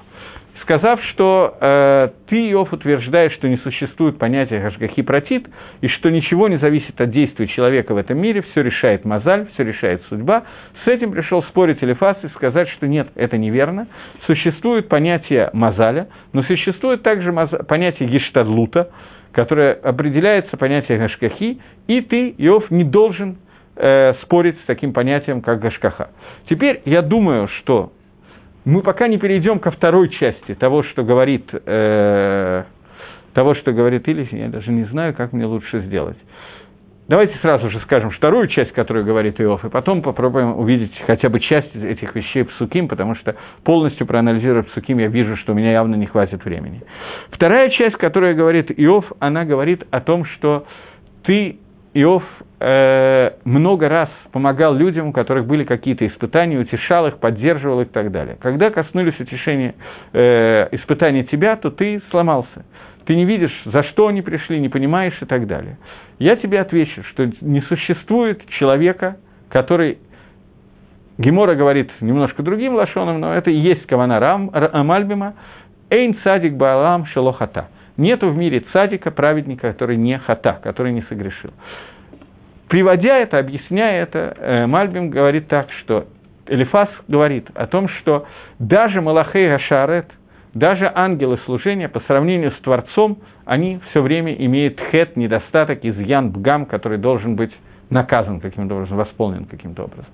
сказав, что э, ты, Иов, утверждаешь, что не существует понятия хашгахи протит, и что ничего не зависит от действий человека в этом мире, все решает мазаль, все решает судьба. С этим пришел спорить Элифаз и сказать, что нет, это неверно. Существует понятие мазаля, но существует также маз... понятие гештадлута, которое определяется понятием хашгахи, и ты, Иов, не должен э, спорить с таким понятием, как гашгаха. Теперь я думаю, что... Мы пока не перейдем ко второй части того, что говорит, э, того, что говорит Элифаз, я даже не знаю, как мне лучше сделать. Давайте сразу же скажем вторую часть, которую говорит Иов, и потом попробуем увидеть хотя бы часть этих вещей псуким, потому что полностью проанализируя псуким, я вижу, что у меня явно не хватит времени. Вторая часть, которую говорит Иов, она говорит о том, что ты, Иов, э, много раз помогал людям, у которых были какие-то испытания, утешал их, поддерживал их и так далее. Когда коснулись утешения, э, испытаний тебя, то ты сломался. Ты не видишь, за что они пришли, не понимаешь и так далее. Я тебе отвечу, что не существует человека, который... Гемора говорит немножко другим лошоном, но это и есть кавана Рам, Мальбима. «Эйн цадик баалам шелохата». Нету в мире цадика, праведника, который не хата, который не согрешил. Приводя это, объясняя это, Мальбим говорит так, что Элифаз говорит о том, что даже Малахей Ашарет, даже ангелы служения по сравнению с Творцом, они все время имеют хет, недостаток, изъян, бгам, который должен быть наказан каким-то образом, восполнен каким-то образом.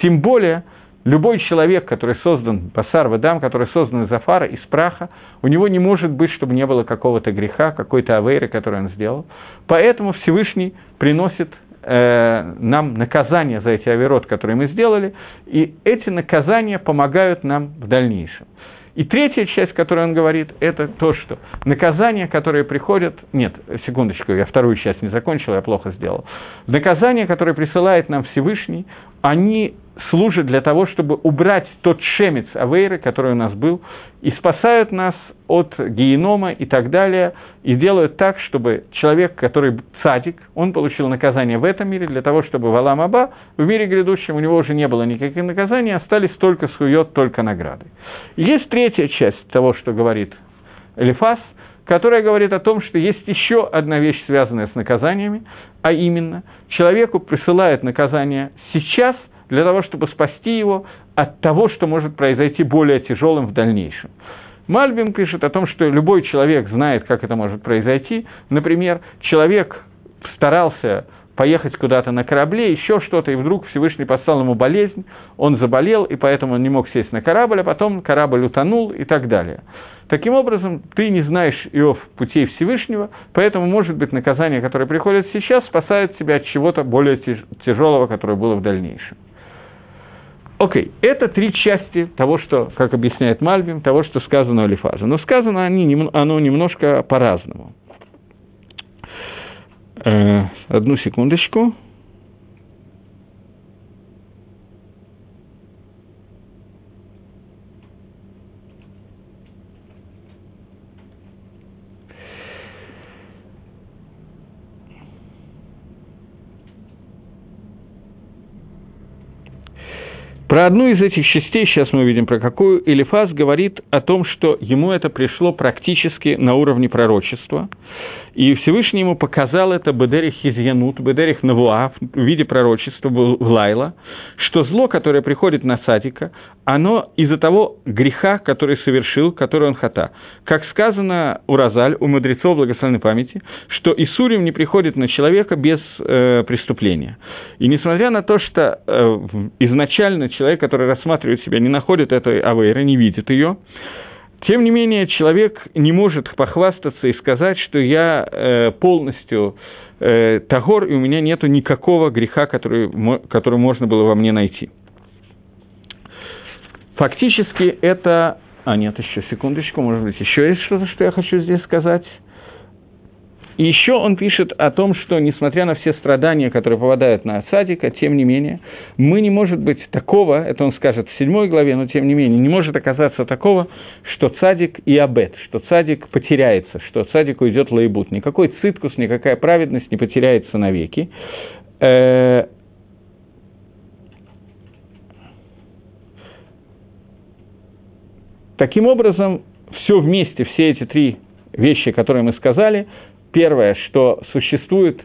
Тем более... Любой человек, который создан, басар вадам, который создан из афара, из праха, у него не может быть, чтобы не было какого-то греха, какой-то авейры, который он сделал. Поэтому Всевышний приносит э, нам наказание за эти авейрот, которые мы сделали, и эти наказания помогают нам в дальнейшем. И третья часть, которую он говорит, это то, что наказания, которые приходят... Нет, секундочку, я вторую часть не закончил, я плохо сделал. Наказания, которые присылает нам Всевышний, они служат для того, чтобы убрать тот шемец авейры, который у нас был, и спасают нас от геенома и так далее, и делают так, чтобы человек, который цадик, он получил наказание в этом мире, для того, чтобы в Алам Аба, в мире грядущем, у него уже не было никаких наказаний, остались только схуёт, только награды. Есть третья часть того, что говорит Элифаз, которая говорит о том, что есть еще одна вещь, связанная с наказаниями, а именно, человеку присылают наказание сейчас, для того, чтобы спасти его от того, что может произойти более тяжелым в дальнейшем. Мальбим пишет о том, что любой человек знает, как это может произойти. Например, человек старался поехать куда-то на корабле, еще что-то, и вдруг Всевышний послал ему болезнь, он заболел, и поэтому он не мог сесть на корабль, а потом корабль утонул и так далее. Таким образом, ты не знаешь, Иов, путей Всевышнего, поэтому, может быть, наказание, которое приходит сейчас, спасает тебя от чего-то более тяжелого, которое было в дальнейшем. Окей, okay. Это три части того, что, как объясняет Мальбим, того, что сказано о Элифазе. Но сказано они, оно немножко по-разному. Одну секундочку. Про одну из этих частей, сейчас мы увидим про какую, Элифаз говорит о том, что ему это пришло практически на уровне пророчества, и Всевышний ему показал это Бедерих Хизьянут, Бедерих Навуа, в виде пророчества в Лайла, что зло, которое приходит на Садика, оно из-за того греха, который совершил, который он хата. Как сказано у Разаль, у мудрецов благословенной памяти, что Исурим не приходит на человека без э, преступления. И несмотря на то, что э, изначально человек Человек, который рассматривает себя, не находит этой авейры, не видит ее. Тем не менее, человек не может похвастаться и сказать, что я э, полностью э, тагор, и у меня нет никакого греха, который, который можно было во мне найти. Фактически это... А, нет, еще секундочку, может быть, еще есть что-то, что я хочу здесь сказать. И еще он пишет о том, что, несмотря на все страдания, которые попадают на Цадика, тем не менее, мы не может быть такого, это он скажет в седьмой главе, но тем не менее, не может оказаться такого, что Цадик и Абет, что Цадик потеряется, что Цадику идет лаибут. Никакой циткус, никакая праведность не потеряется навеки. Э-э- Таким образом, все вместе, все эти три вещи, которые мы сказали, первое, что существует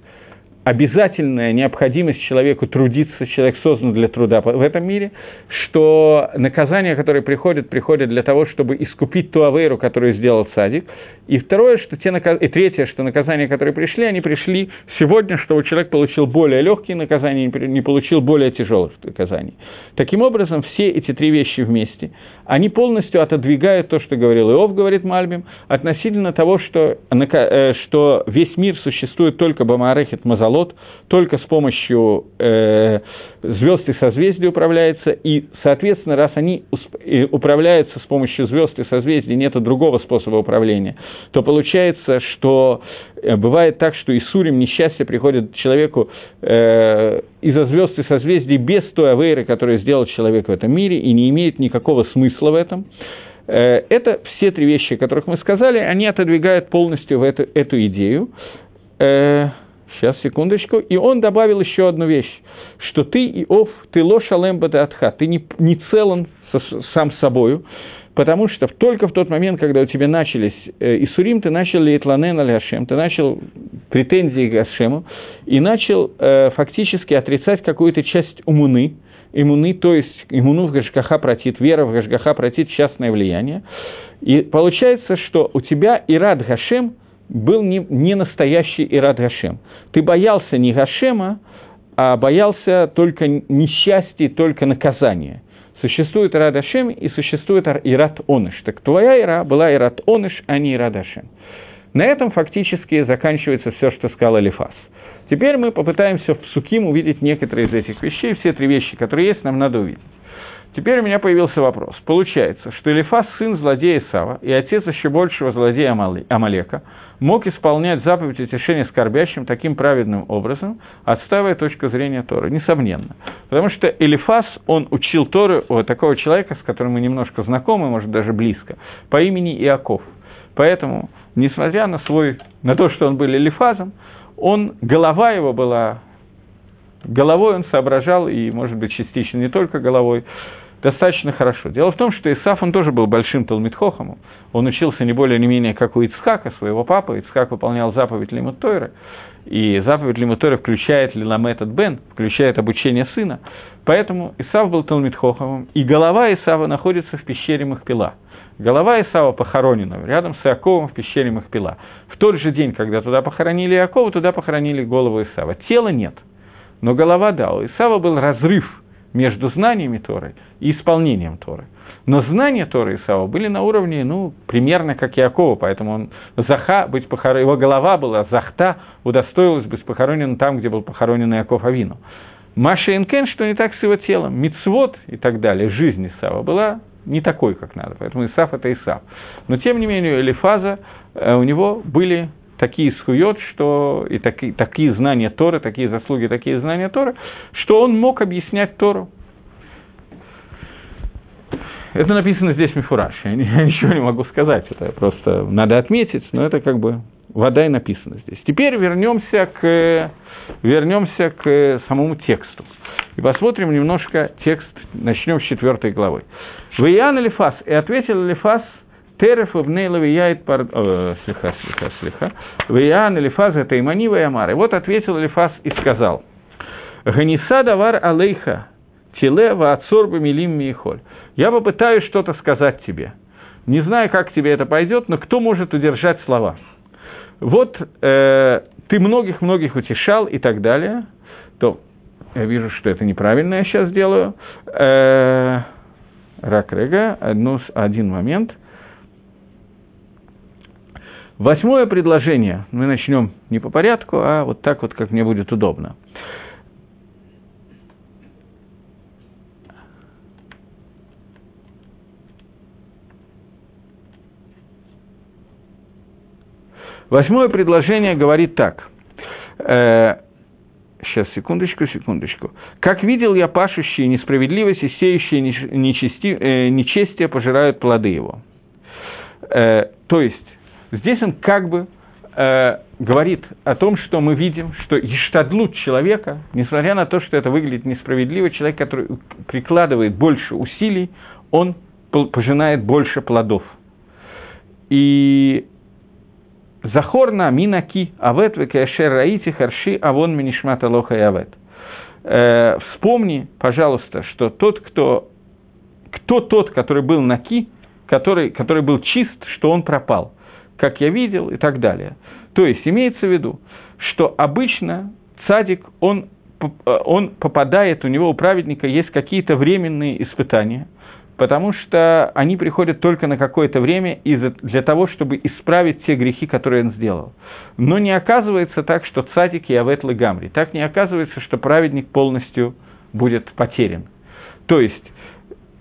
обязательная необходимость человеку трудиться, человек создан для труда в этом мире, что наказания, которые приходят, приходят для того, чтобы искупить ту авейру, которую сделал Цадик. И второе, что те наказ... и третье, что наказания, которые пришли, они пришли сегодня, чтобы человек получил более легкие наказания, не получил более тяжелых наказаний. Таким образом, все эти три вещи вместе, они полностью отодвигают то, что говорил Иов, говорит Мальбим, относительно того, что, что весь мир существует только Бамаарехет Мазалот, только с помощью э, звезд и созвездий управляется, и, соответственно, раз они усп- управляются с помощью звезд и созвездий, нет другого способа управления, то получается, что э, бывает так, что Исурим, несчастье приходит человеку э, из-за звезд и созвездий без той авейры, которую сделал человек в этом мире, и не имеет никакого смысла в этом. Э, это все три вещи, о которых мы сказали, они отодвигают полностью в эту, эту идею. Э, Сейчас, секундочку. И он добавил еще одну вещь, что ты, Иов, ты ло шалем бадаатха, ты не, не целен со, сам собою, потому что только в тот момент, когда у тебя начались э, Исурим, ты начал лейтланен аль Ашем, ты начал претензии к Ашему, и начал э, фактически отрицать какую-то часть умуны, имуны, то есть имуну в гашгаха протит, вера в гашгаха протит, частное влияние. И получается, что у тебя ирад Гашем был не, не настоящий ирад Гашем. Ты боялся не Гашема, а боялся только несчастья, только наказания. Существует ирад Гашем и существует ирад Оныш. Так твоя ира была ирад Оныш, а не ирад Гашем. На этом фактически заканчивается все, что сказал Элифаз. Теперь мы попытаемся в Псуким увидеть некоторые из этих вещей. Все три вещи, которые есть, нам надо увидеть. Теперь у меня появился вопрос. Получается, что Элифаз, сын злодея Исава, и отец еще большего злодея Амалека, мог исполнять заповедь утешения скорбящим таким праведным образом, отстаивая точку зрения Торы, несомненно. Потому что Элифаз, он учил Торы у такого человека, с которым мы немножко знакомы, может, даже близко, по имени Иаков. Поэтому, несмотря на, свой, на то, что он был Элифазом, он, голова его была... Головой он соображал, и, может быть, частично не только головой, достаточно хорошо. Дело в том, что Исав, он тоже был большим талмид-хохамом. Он учился не более не менее, как у Ицхака, своего папы. Ицхак выполнял заповедь Лимуд Тойры. И заповедь Лимуд Тойры включает Лиламет ат-бен, включает обучение сына. Поэтому Исав был талмид-хохамом, и голова Исава находится в пещере Махпила. Голова Исава похоронена рядом с Иаковом в пещере Махпила. В тот же день, когда туда похоронили Иакова, туда похоронили голову Исава. Тела нет, но голова да. У Исава был разрыв между знаниями Торы и исполнением Торы. Но знания Торы Исава были на уровне, ну, примерно как Иакова, поэтому он, заха, быть похорон... его голова была захта, удостоилась быть похоронена там, где был похоронен Иаков Авину. Маша Энкен, что не так с его телом, мицвот и так далее, жизнь Исава была не такой, как надо, поэтому Исав – это Исав. Но, тем не менее, Элифаза, у него были такие схуёт, что и таки, такие знания Торы, такие заслуги, такие знания Торы, что он мог объяснять Тору. Это написано здесь мифураж, я, я ничего не могу сказать, это просто надо отметить, но это как бы вода и написано здесь. Теперь вернемся к, вернемся к самому тексту и посмотрим немножко текст, начнем с четвертой главы. «Виян Элифаз, и ответил Элифаз, Тереф ибней Лавияет пар... Слиха, слиха, слиха. Виян Элифаз Тэймани ваямар. И вот ответил Элифаз и сказал. Ганиса давар алейха, теле ваацор бамилим миихоль. Я попытаюсь что-то сказать тебе. Не знаю, как тебе это пойдет, но кто может удержать слова? Вот э, ты многих-многих утешал и так далее. То я вижу, что это неправильно я сейчас делаю. Э, Ракрега, одну, один момент. Восьмое предложение. Мы начнем не по порядку, а вот так вот, как мне будет удобно. Восьмое предложение говорит так. Э, сейчас, секундочку, секундочку. «Как видел я, пашущие несправедливость и сеющие нечести, э, нечестие пожирают плоды его». Э, то есть, здесь он как бы э, говорит о том, что мы видим, что иштадлут человека, несмотря на то, что это выглядит несправедливо, человек, который прикладывает больше усилий, он пожинает больше плодов. И «Захор на минаки авет векешер раити харши авон минишмат алоха и авет». Э, вспомни, пожалуйста, что тот, кто, кто тот, который был наки, который, который был чист, что он пропал. Как я видел, и так далее. То есть, имеется в виду, что обычно цадик, он, он попадает, у него, у праведника, есть какие-то временные испытания, потому что они приходят только на какое-то время для того, чтобы исправить те грехи, которые он сделал. Но не оказывается так, что цадик явет легамри. Так не оказывается, что праведник полностью будет потерян. То есть,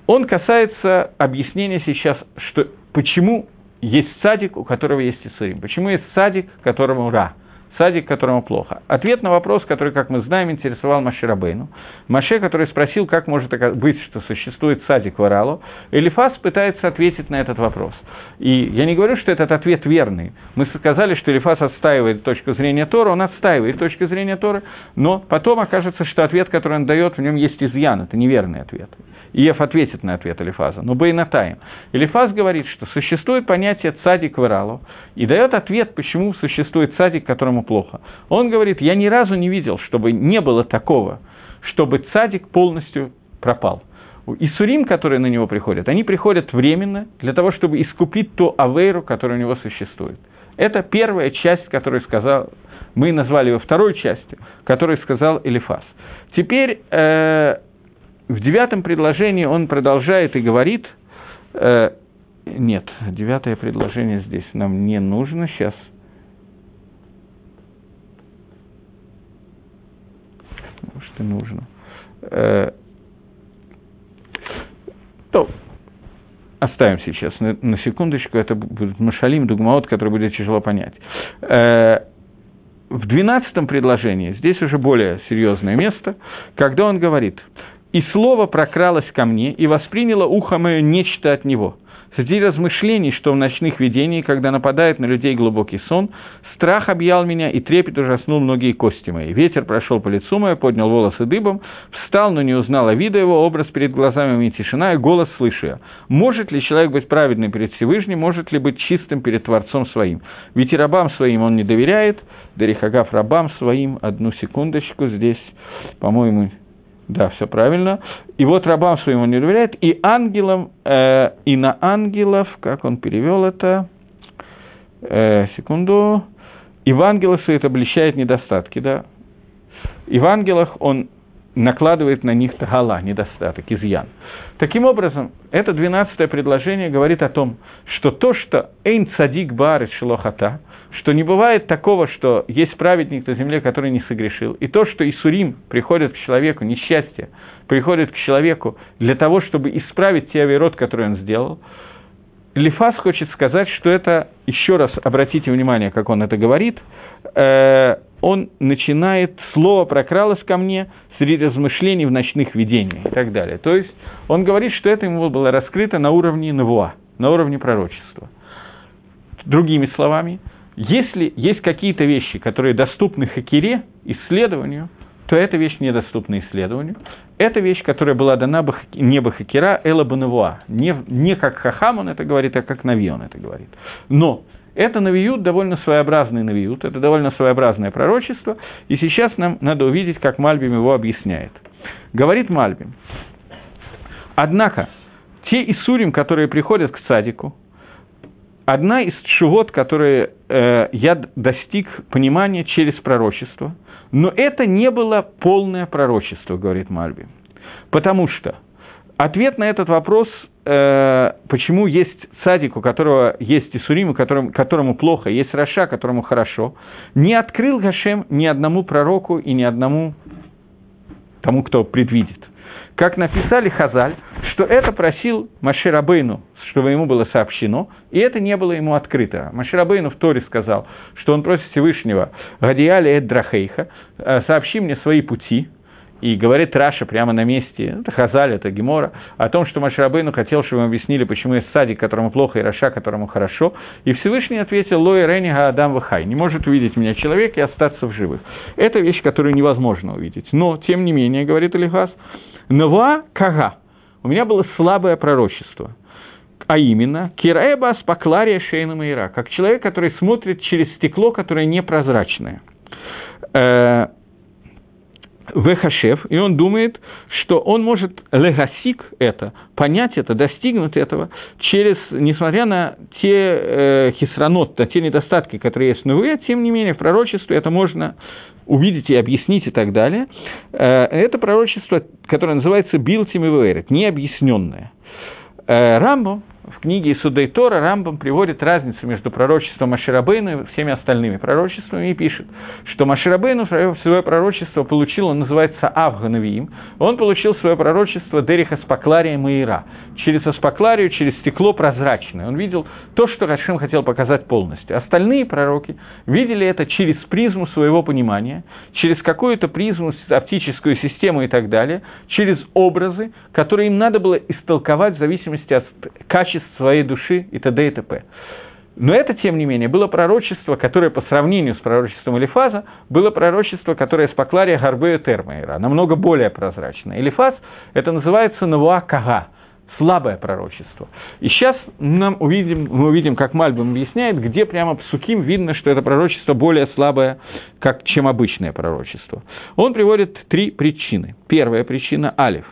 он касается объяснения сейчас, что почему есть цадик, у которого есть исурим. Почему есть цадик, которому ра? Цадик, которому плохо. Ответ на вопрос, который, как мы знаем, интересовал Моше Рабейну. Моше, который спросил, как может быть, что существует цадик в Аралу, Элифаз пытается ответить на этот вопрос. И я не говорю, что этот ответ верный. Мы сказали, что Элифаз отстаивает точку зрения Торы, он отстаивает точку зрения Торы, но потом окажется, что ответ, который он дает, в нем есть изъян, это неверный ответ. Иов ответит на ответ Элифаза, но бейнатаим. Элифаз говорит, что существует понятие цадик в Аралу, и дает ответ, почему существует цадик, которому плохо. Он говорит, я ни разу не видел, чтобы не было такого, чтобы цадик полностью пропал. Исурим, которые на него приходят, они приходят временно для того, чтобы искупить ту авейру, которая у него существует. Это первая часть, которую сказал, мы назвали ее второй частью, которую сказал Элифаз. Теперь э, в девятом предложении он продолжает и говорит, э, нет, девятое предложение здесь нам не нужно сейчас. Что нужно. Э, то оставим сейчас на, на секундочку, это будет машалим, дугмаот, который будет тяжело понять. Э, в двенадцатом предложении, здесь уже более серьезное место, когда он говорит, «И слово прокралось ко мне, и восприняло ухо мое нечто от него». Среди размышлений, что в ночных видениях, когда нападает на людей глубокий сон, Страх объял меня, и трепет ужаснул многие кости мои. Ветер прошел по лицу мое, поднял волосы дыбом, встал, но не узнал, а вида его, образ перед глазами мне тишина, и голос слышу я. Может ли человек быть праведным перед Всевышним, может ли быть чистым перед Творцом своим? Ведь и рабам своим он не доверяет, дорехагав рабам своим, одну секундочку, здесь, по-моему, да, все правильно. И вот рабам своим он не доверяет, и ангелам, э, и на ангелов, как он перевел это, э, секунду, и в ангелах своих обличает недостатки, да. И в ангелах он накладывает на них тагала, недостаток, изъян. Таким образом, это двенадцатое предложение говорит о том, что то, что «эйн цадик баарет шело хата», что не бывает такого, что есть праведник на земле, который не согрешил. И то, что Исурим приходит к человеку, несчастье приходит к человеку для того, чтобы исправить те авирот, которые он сделал, Элифаз хочет сказать, что это, еще раз обратите внимание, как он это говорит, э, он начинает, слово прокралось ко мне среди размышлений в ночных видениях и так далее. То есть он говорит, что это ему было раскрыто на уровне навуа, на уровне пророчества. Другими словами, если есть какие-то вещи, которые доступны хакере, исследованию, то эта вещь недоступна исследованию. Это вещь, которая была дана бы, не бы хакера, эла бы навуа. Не, не как хахам он это говорит, а как нави он это говорит. Но это навиют, довольно своеобразный навиют, это довольно своеобразное пророчество. И сейчас нам надо увидеть, как Мальбим его объясняет. Говорит Мальбим: однако, те иссурим, которые приходят к цадику, одна из тшувот, которые э, я достиг понимания через пророчество, но это не было полное пророчество, говорит Мальбим. Потому что ответ на этот вопрос, э, почему есть цадик, у которого есть Исурим, которому, которому плохо, есть Раша, которому хорошо, не открыл Гашем ни одному пророку и ни одному тому, кто предвидит. Как написали Хазаль, что это просил Моше Рабейну, чтобы ему было сообщено, и это не было ему открыто. Моше Рабейну в Торе сказал, что он просит Всевышнего «Гадиали эд драхейха», «Сообщи мне свои пути», и говорит Раша прямо на месте, это Хазаль, это Гемора, о том, что Моше Рабейну хотел, чтобы ему объяснили, почему есть садик, которому плохо, и Раша, которому хорошо, и Всевышний ответил «Ло и рени гаадам вахай», «Не может увидеть меня человек и остаться в живых». Это вещь, которую невозможно увидеть. Но, тем не менее, говорит Элифаз, «Нава кага», у меня было слабое пророчество. А именно, «Кираэбас паклария шейна маира», как человек, который смотрит через стекло, которое непрозрачное. «Вэхашев», и он думает, что он может легасик это, понять это, достигнуть этого, через, несмотря на те э, хисранот, те недостатки, которые есть в Навуе, тем не менее, в пророчестве это можно увидеть и объяснить и так далее. Э, это пророчество, которое называется «билти мивуэрит», необъясненное. Рамбам, в книге Исудей Тора, Рамбам приводит разницу между пророчеством Моше Рабейну и всеми остальными пророчествами и пишет, что Моше Рабейну свое пророчество получил, он называется Авганавиим, он получил свое пророчество Дерих Аспаклария Маира, через Аспакларию, через стекло прозрачное. Он видел то, что Хашем хотел показать полностью. Остальные пророки видели это через призму своего понимания, через какую-то призму, оптическую систему и так далее, через образы, которые им надо было истолковать в зависимости от качеств своей души и т.д. и т.п. Но это, тем не менее, было пророчество, которое по сравнению с пророчеством Элифаза, было пророчество, которое с Паклария Гарбея Термаира, намного более прозрачное. Элифаз это называется Навуа Кага, слабое пророчество. И сейчас нам увидим, мы увидим, как Мальбим объясняет, где прямо псуким видно, что это пророчество более слабое, как, чем обычное пророчество. Он приводит три причины. Первая причина – алиф.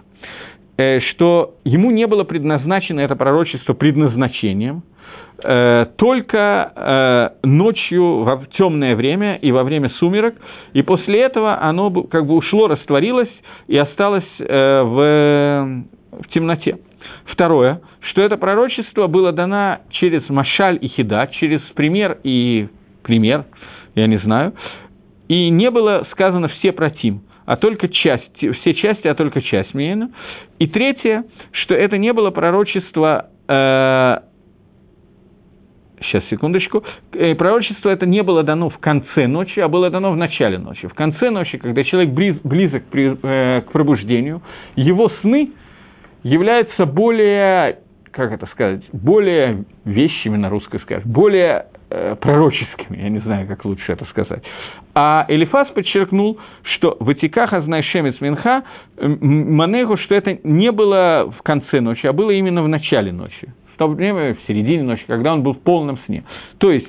Что ему не было предназначено это пророчество предназначением, э, только э, ночью, в темное время и во время сумерок, и после этого оно как бы ушло, растворилось и осталось э, в, в темноте. Второе, что это пророчество было дано через машаль и хида, через пример и пример, я не знаю, и не было сказано «все протим», а только часть, все части, а только часть Мейна. И третье, что это не было пророчество, э, сейчас, секундочку, э, пророчество это не было дано в конце ночи, а было дано в начале ночи. В конце ночи, когда человек близ, близок при, э, к пробуждению, его сны являются более как это сказать, более вещами, на русском скажем, более э, пророческими, я не знаю, как лучше это сказать. А Элифаз подчеркнул, что «Ватикаха знайшемец минха» Манегу, что это не было в конце ночи, а было именно в начале ночи, в то время, в середине ночи, когда он был в полном сне. То есть,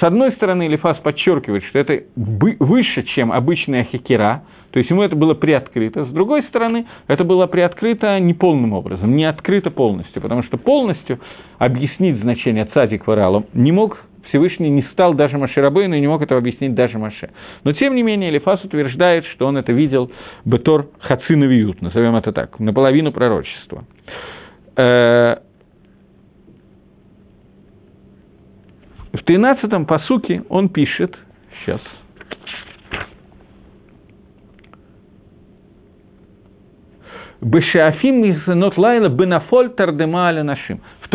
с одной стороны, Элифаз подчеркивает, что это выше, чем обычная хекера, то есть ему это было приоткрыто. С другой стороны, это было приоткрыто неполным образом, не открыто полностью, потому что полностью объяснить значение цадик варалом не мог Всевышний, не стал даже Моше Рабейну, и не мог этого объяснить даже Моше. Но, тем не менее, Элифаз утверждает, что он это видел бетор хацинавиют, назовем это так, наполовину пророчества. В тринадцатом пасуке он пишет, сейчас... В то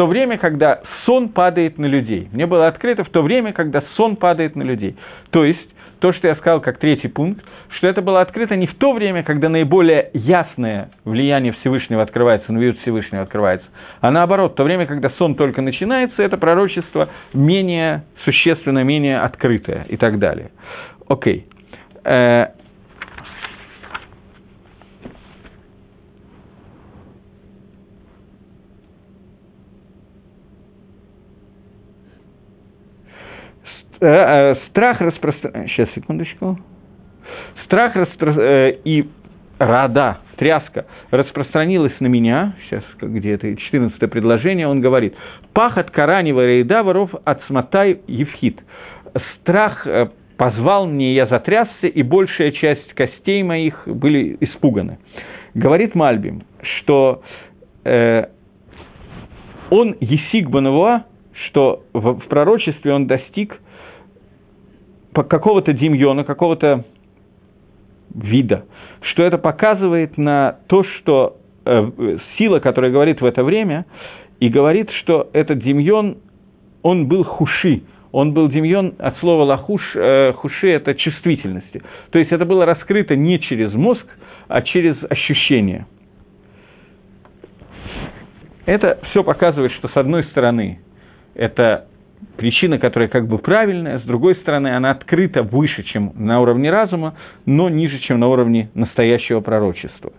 время, когда сон падает на людей. Мне было открыто в то время, когда сон падает на людей. То есть, то, что я сказал как третий пункт, что это было открыто не в то время, когда наиболее ясное влияние Всевышнего открывается, навиют Всевышнего открывается, а наоборот, в то время, когда сон только начинается, это пророчество менее существенно, менее открытое и так далее. Окей. Okay. Страх распространяется... Сейчас, секундочку. Страх распространяется... И рада, тряска распространилась на меня. Сейчас, где это? четырнадцатое предложение. Он говорит. Пахат каранева рейда воров отсмотай евхит. Страх позвал мне, я затрясся, и большая часть костей моих были испуганы. Говорит Мальбим, что э, он есиг банавуа, что в, в пророчестве он достиг какого-то демьона, какого-то вида, что это показывает на то, что э, сила, которая говорит в это время, и говорит, что этот демьон, он был хуши, он был демьон от слова лахуш, э, хуши – это чувствительности. То есть это было раскрыто не через мозг, а через ощущение. Это все показывает, что с одной стороны это причина, которая как бы правильная, с другой стороны, она открыта выше, чем на уровне разума, но ниже, чем на уровне настоящего пророчества.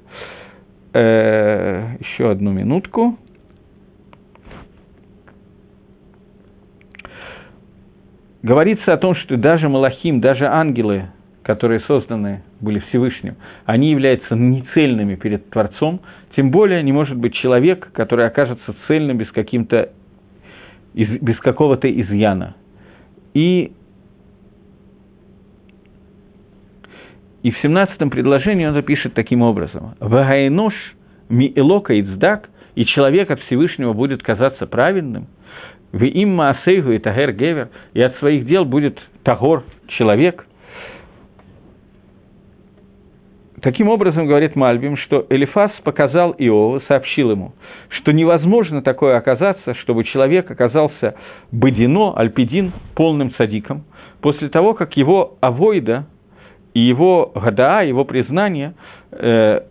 Э-э- еще одну минутку. Говорится о том, что даже малахим, даже ангелы, которые созданы были Всевышним, они являются нецельными перед Творцом, тем более не может быть человек, который окажется цельным без каким-то Из, без какого-то изъяна. И, и в семнадцатом предложении он запишет таким образом. «Вагайнош ми элока и цдак», и человек от Всевышнего будет казаться праведным. «Ви имма асейгу и тагер гевер», и от своих дел будет тагор, человек. Таким образом, говорит Мальбим, что Элифаз показал Иову, сообщил ему, что невозможно такое оказаться, чтобы человек оказался бедино, альпидин, полным цадиком, после того, как его авойда и его гадаа, его признание э,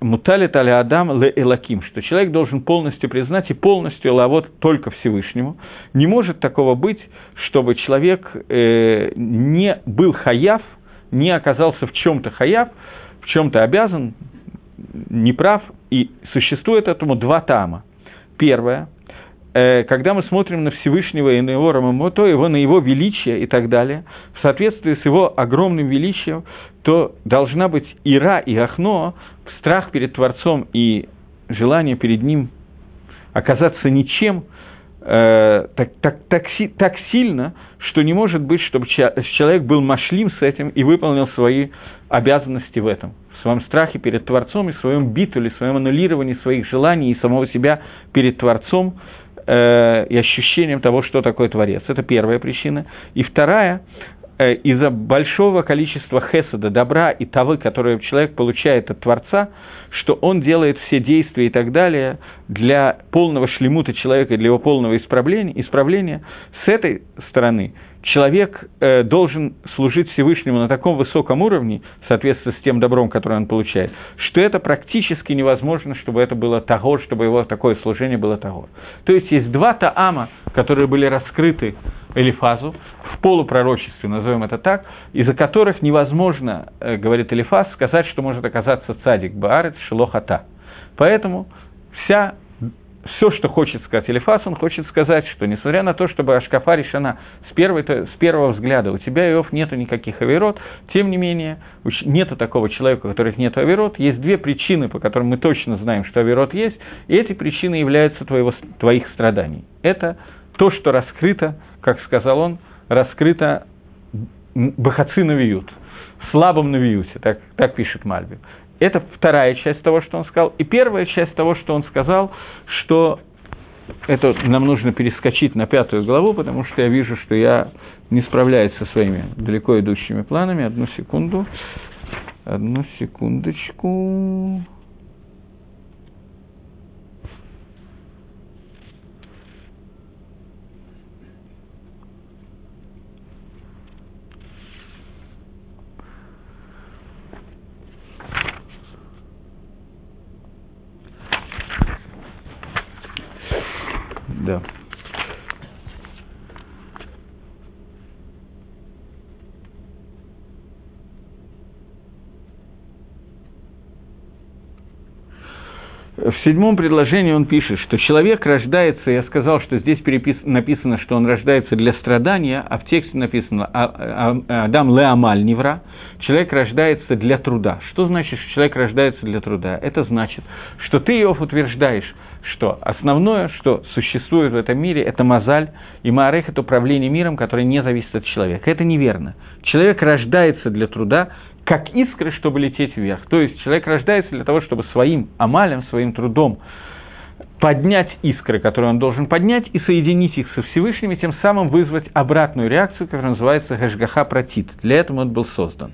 муталит аля адам ле элаким, что человек должен полностью признать и полностью элавот только Всевышнему. Не может такого быть, чтобы человек э, не был хаяв, не оказался в чем-то хаяв, в чем-то обязан, неправ, и существует этому два тама. Первое, э, когда мы смотрим на Всевышнего и на его Рамамото, его, на его величие и так далее, в соответствии с его огромным величием, то должна быть ира и ахно, страх перед Творцом и желание перед ним оказаться ничем, э, так, так, так, так сильно, что не может быть, чтобы человек был машлим с этим и выполнил свои обязанности в этом, в своем страхе перед Творцом и в своем битуле, в своем аннулировании своих желаний и самого себя перед Творцом э, и ощущением того, что такое Творец. Это первая причина. И вторая, э, из-за большого количества хесада, добра и тавы, которые человек получает от Творца, что он делает все действия и так далее для полного шлемута человека, для его полного исправления, исправления, с этой стороны человек э, должен служить Всевышнему на таком высоком уровне, в соответствии с тем добром, которое он получает, что это практически невозможно, чтобы это было тагор, чтобы его такое служение было тагор. То есть есть два таама, которые были раскрыты Элифазу в полупророчестве, назовем это так, из-за которых невозможно, э, говорит Элифаз, сказать, что может оказаться цадик баарец шелохата. Поэтому вся... Все, что хочет сказать Элифаз, он хочет сказать, что несмотря на то, чтобы Ашкафа решена с, первой, с первого взгляда, у тебя, Иов, нету никаких авирот, тем не менее, нету такого человека, у которых нету авирот. Есть две причины, по которым мы точно знаем, что авирот есть, и эти причины являются твоего, твоих страданий. Это то, что раскрыто, как сказал он, раскрыто бахаци навиют, в слабом навиюте, так, так пишет Мальбим. Это вторая часть того, что он сказал. И первая часть того, что он сказал, что... Это нам нужно перескочить на пятую главу, потому что я вижу, что я не справляюсь со своими далеко идущими планами. Одну секунду. Одну секундочку. Да. В седьмом предложении он пишет, что человек рождается, я сказал, что здесь перепис... написано, что он рождается для страдания, а в тексте написано «Адам леамаль невра», человек рождается для труда. Что значит, что человек рождается для труда? Это значит, что ты, Иов, утверждаешь, что основное, что существует в этом мире, это мазаль, и маарехет – это управление миром, которое не зависит от человека. Это неверно. Человек рождается для труда, как искры, чтобы лететь вверх. То есть человек рождается для того, чтобы своим амалем, своим трудом поднять искры, которые он должен поднять, и соединить их со Всевышним, и тем самым вызвать обратную реакцию, которая называется гашгаха протит. Для этого он был создан.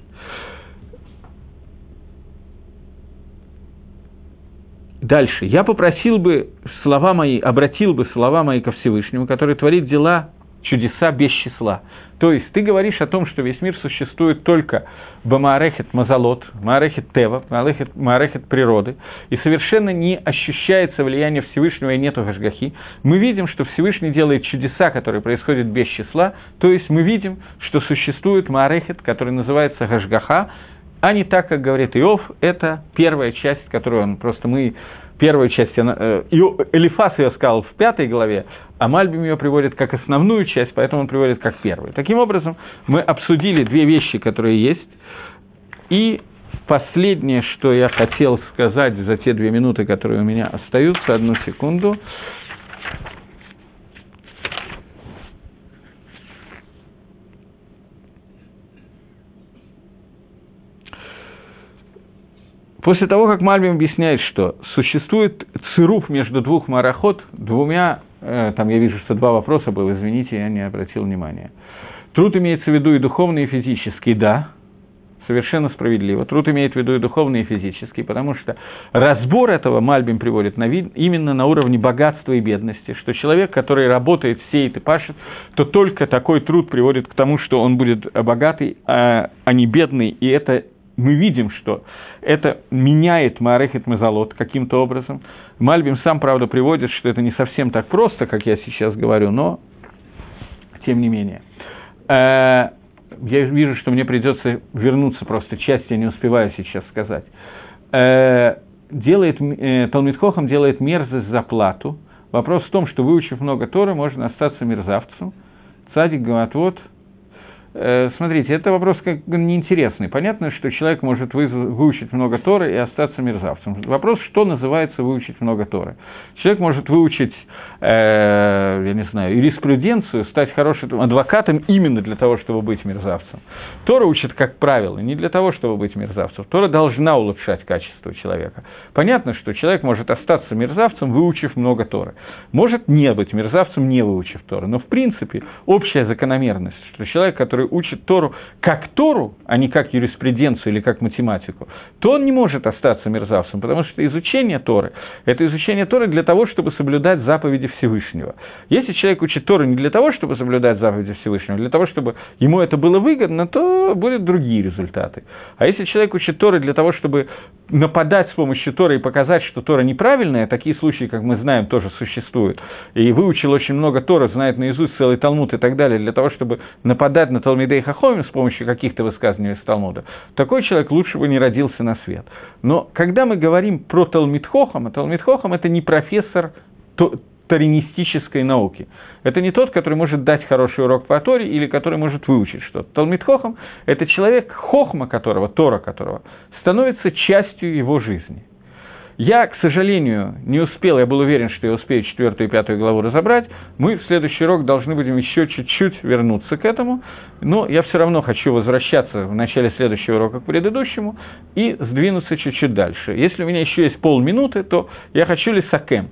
Дальше. Я попросил бы слова мои, обратил бы слова мои ко Всевышнему, который творит дела, чудеса без числа. То есть ты говоришь о том, что весь мир существует только бамаарехет мазалот, маарехет тева, маарехет природы, и совершенно не ощущается влияние Всевышнего и нету гашгахи. Мы видим, что Всевышний делает чудеса, которые происходят без числа, то есть мы видим, что существует маарехет, который называется гашгаха, а не так, как говорит Иов, это первая часть, которую он просто мы... Первую часть, Элифаз ее сказал в пятой главе, а Мальбим ее приводит как основную часть, поэтому он приводит как первую. Таким образом, мы обсудили две вещи, которые есть. И последнее, что я хотел сказать за те две минуты, которые у меня остаются, одну секунду. После того, как Мальбим объясняет, что существует цируф между двух марахот, двумя, э, там я вижу, что два вопроса было, извините, я не обратил внимания. Труд имеется в виду и духовный, и физический, да, совершенно справедливо. Труд имеет в виду и духовный, и физический, потому что разбор этого Мальбим приводит на вид, именно на уровне богатства и бедности, что человек, который работает, сеет и пашет, то только такой труд приводит к тому, что он будет богатый, а, а не бедный, и это... Мы видим, что это меняет маарехет мезалот каким-то образом. Мальбим сам, правда, приводит, что это не совсем так просто, как я сейчас говорю, но тем не менее. Я вижу, что мне придется вернуться просто, часть я не успеваю сейчас сказать. Делает, Талмид Хохам делает мерзость за плату. Вопрос в том, что, выучив много Торы, можно остаться мерзавцем. Цадик говорит, вот... Смотрите, это вопрос как неинтересный. Понятно, что человек может выучить много Торы и остаться мерзавцем. Вопрос, что называется выучить много Торы. Человек может выучить, э, я не знаю, юриспруденцию, стать хорошим адвокатом именно для того, чтобы быть мерзавцем. Тора учит, как правило, не для того, чтобы быть мерзавцем. Тора должна улучшать качество человека. Понятно, что человек может остаться мерзавцем, выучив много Торы. Может не быть мерзавцем, не выучив Торы. Но, в принципе, общая закономерность, что человек, который который учит Тору как Тору, а не как юриспруденцию или как математику, то он не может остаться мерзавцем, потому что изучение Торы – это изучение Торы для того, чтобы соблюдать заповеди Всевышнего. Если человек учит Тору не для того, чтобы соблюдать заповеди Всевышнего, а для того, чтобы ему это было выгодно, то будут другие результаты. А если человек учит Торы для того, чтобы нападать с помощью Торы и показать, что Тора неправильная, такие случаи, как мы знаем, тоже существуют, и выучил очень много Торы, знает наизусть целый Талмуд и так далее, для того, чтобы нападать на Талмидей Хахомим с помощью каких-то высказываний из Талмуда, такой человек лучше бы не родился на свет. Но когда мы говорим про Талмид Хохам, а Талмид Хохам – это не профессор торинистической науки. Это не тот, который может дать хороший урок по Торе или который может выучить что-то. Талмид Хохам – это человек, хохма которого, Тора которого, становится частью его жизни. Я, к сожалению, не успел, я был уверен, что я успею четвертую и пятую главу разобрать. Мы в следующий урок должны будем еще чуть-чуть вернуться к этому, но я все равно хочу возвращаться в начале следующего урока к предыдущему и сдвинуться чуть-чуть дальше. Если у меня еще есть полминуты, то я хочу лисакем.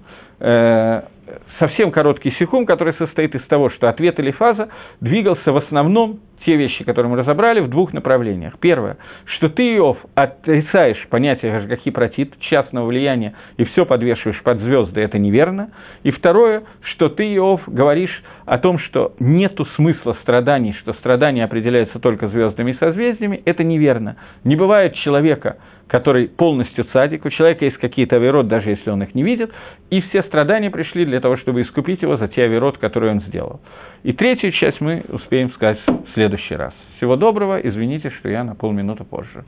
Совсем короткий сихум, который состоит из того, что ответ Элифаза двигался в основном, те вещи, которые мы разобрали, в двух направлениях. Первое, что ты, Иов, отрицаешь понятие Гашгахи-протит, частного влияния, и все подвешиваешь под звезды, это неверно. И второе, что ты, Иов, говоришь о том, что нету смысла страданий, что страдания определяются только звездами и созвездиями, это неверно. Не бывает человека, который полностью цадик, у человека есть какие-то авирот, даже если он их не видит, и все страдания пришли для того, чтобы искупить его за те авирот, которые он сделал. И третью часть мы успеем сказать в следующий раз. Всего доброго, извините, что я на полминуты позже.